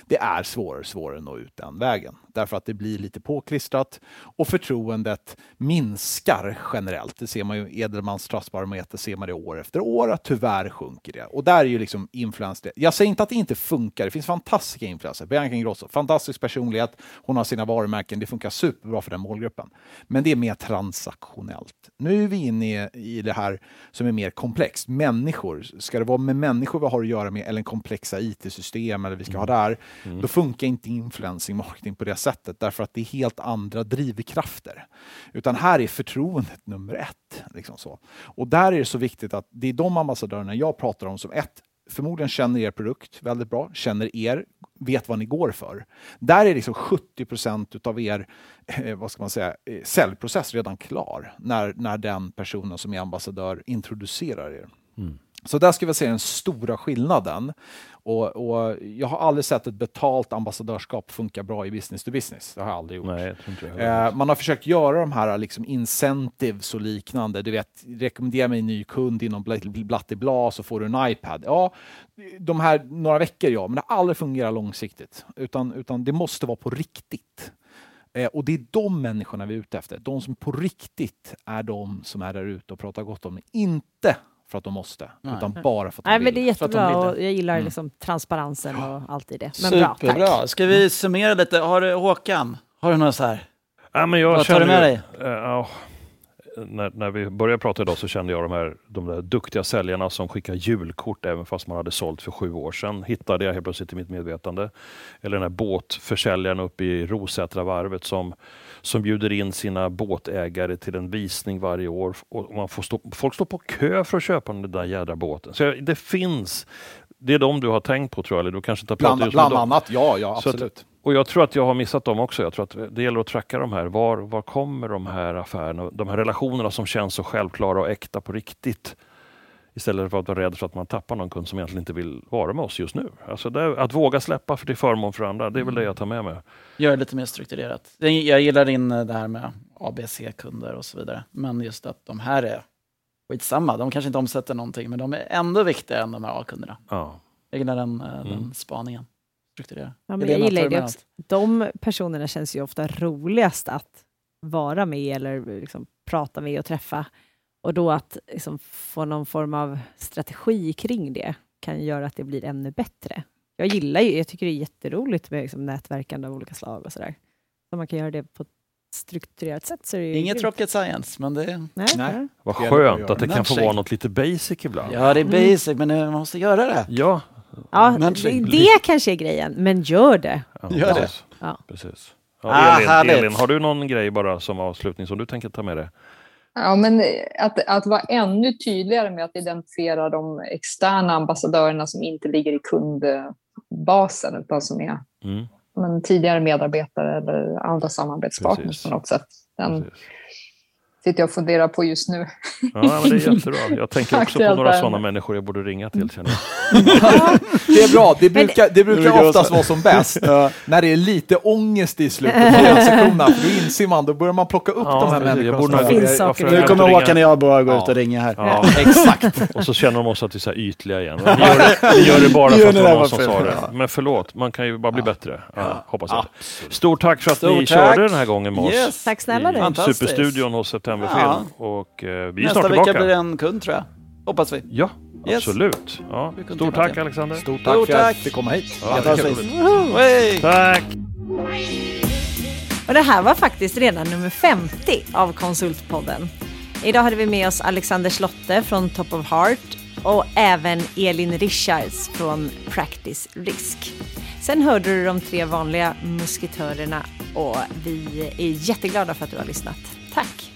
Det är svårare att nå ut den vägen, därför att det blir lite påklistrat och förtroendet minskar generellt. Det ser man ju i Edelmans trustbarometer, ser man det år efter år, att tyvärr sjunker det. Och där är ju liksom influencer. Jag säger inte att det inte funkar, det finns fantastiska influencer. Bianca Ingrosso, fantastisk personlighet, hon har sina varumärken, det funkar superbra för den målgruppen. Men det är mer transaktionellt. Nu är vi inne i det här som är mer komplext. Människor, ska det vara med människor vi har att göra med, eller komplexa IT-system eller vi ska ha där, då funkar inte influencing marketing på det sättet, därför att det är helt andra drivkrafter. Utan här är förtroendet nummer ett. Liksom så. Och där är det så viktigt att det är de ambassadörerna jag pratar om som ett, förmodligen känner er produkt väldigt bra, känner er, vet vad ni går för. Där är liksom 70% av er, vad ska man säga, säljprocess redan klar när den personen som är ambassadör introducerar er. Mm. Så där ska vi se den stora skillnaden. Och jag har aldrig sett ett betalt ambassadörskap funka bra i business to business. Det har jag aldrig gjort. Nej, jag tror inte jag har gjort. Man har försökt göra de här liksom incentives och liknande. Du vet, rekommendera mig en ny kund inom blattibla så får du en iPad. Ja, de här några veckor, ja. Men det har aldrig fungerat långsiktigt. Utan det måste vara på riktigt. Och det är de människorna vi är ute efter. De som på riktigt är de som är där ute och pratar gott om. Inte för att de måste, utan bara för att de vill. Men det är jättebra, och jag gillar liksom transparensen och allt i det. Men superbra. Bra, tack. Ska vi summera lite? Har du, Håkan, har du något så här? Ja, men jag känner, tar du med dig? När vi började prata idag så kände jag de där duktiga säljarna som skickar julkort även fast man hade sålt för 7 år sedan, hittade jag helt plötsligt i mitt medvetande. Eller den här båtförsäljaren uppe i Rosätravarvet som bjuder in sina båtägare till en visning varje år och folk står på kö för att köpa den där jädra båten. Så det finns, det är de du har tänkt på tror jag, eller du kanske inte har pratat just med dem. Bland annat, ja absolut. Och jag tror att jag har missat dem också. Jag tror att det gäller att tracka de här. Var kommer de här affärerna, de här relationerna som känns så självklara och äkta på riktigt? Istället för att vara rädd för att man tappar någon kund som egentligen inte vill vara med oss just nu. Alltså att våga släppa för det förmån för andra, det är väl det jag tar med mig. Gör det lite mer strukturerat. Jag gillar det här med ABC-kunder och så vidare. Men just att de här är skitsamma. De kanske inte omsätter någonting, men de är ändå viktigare än de här A-kunderna. Ja. Jag gillar den spaningen. Ja, men jag gillar det också. De personerna känns ju ofta roligast att vara med eller liksom prata med och träffa. Och då att liksom få någon form av strategi kring det kan göra att det blir ännu bättre. Jag tycker det är jätteroligt med liksom nätverkande av olika slag och sådär. Så man kan göra det på ett strukturerat sätt. Så det inget rocket science, men det är... Nej. Vad skönt att det kan få vara något lite basic ibland. Ja, det är basic, men man måste göra det. Ja. Ja, det kanske är grejen, men gör det. Gör det. Ja. Precis. Ja, Elin, har du någon grej bara som avslutning som du tänker ta med dig? Ja, men att vara ännu tydligare med att identifiera de externa ambassadörerna som inte ligger i kundbasen utan som är men tidigare medarbetare eller andra samarbetspartners. Precis. På något sätt. Sitter jag och funderar på just nu. Ja, men det är jättebra. Jag tänker också på några sådana människor jag borde ringa till. Känner jag. Ja, det är bra. Det brukar oftast vara som bäst. När det är lite ångest i slutet på transaktionerna. Då inser man, då börjar man plocka upp de här människorna. Nu kommer Håkan och jag bara gå ut och ringa här. Ja, exakt. Och så känner de oss att vi är så här ytliga igen. Vi gör det bara för att det var någon som sa det. Men förlåt, man kan ju bara bli bättre. Ja, hoppas jag. Stort tack för att ni körde den här gången med oss. Tack snälla dig. Superstudion hos och vi nästa vecka blir det en kund tror jag. Hoppas vi. Ja, yes. Absolut. Ja. Stort tack Alexander. Stort tack för att du kom hit. Ja, tack. Och det här var faktiskt redan nummer 50 av Konsultpodden. Idag hade vi med oss Alexander Slotte från Top of Heart och även Elin Rischers från Practice Risk. Sen hörde du de 3 vanliga musketörerna och vi är jätteglada för att du har lyssnat. Tack!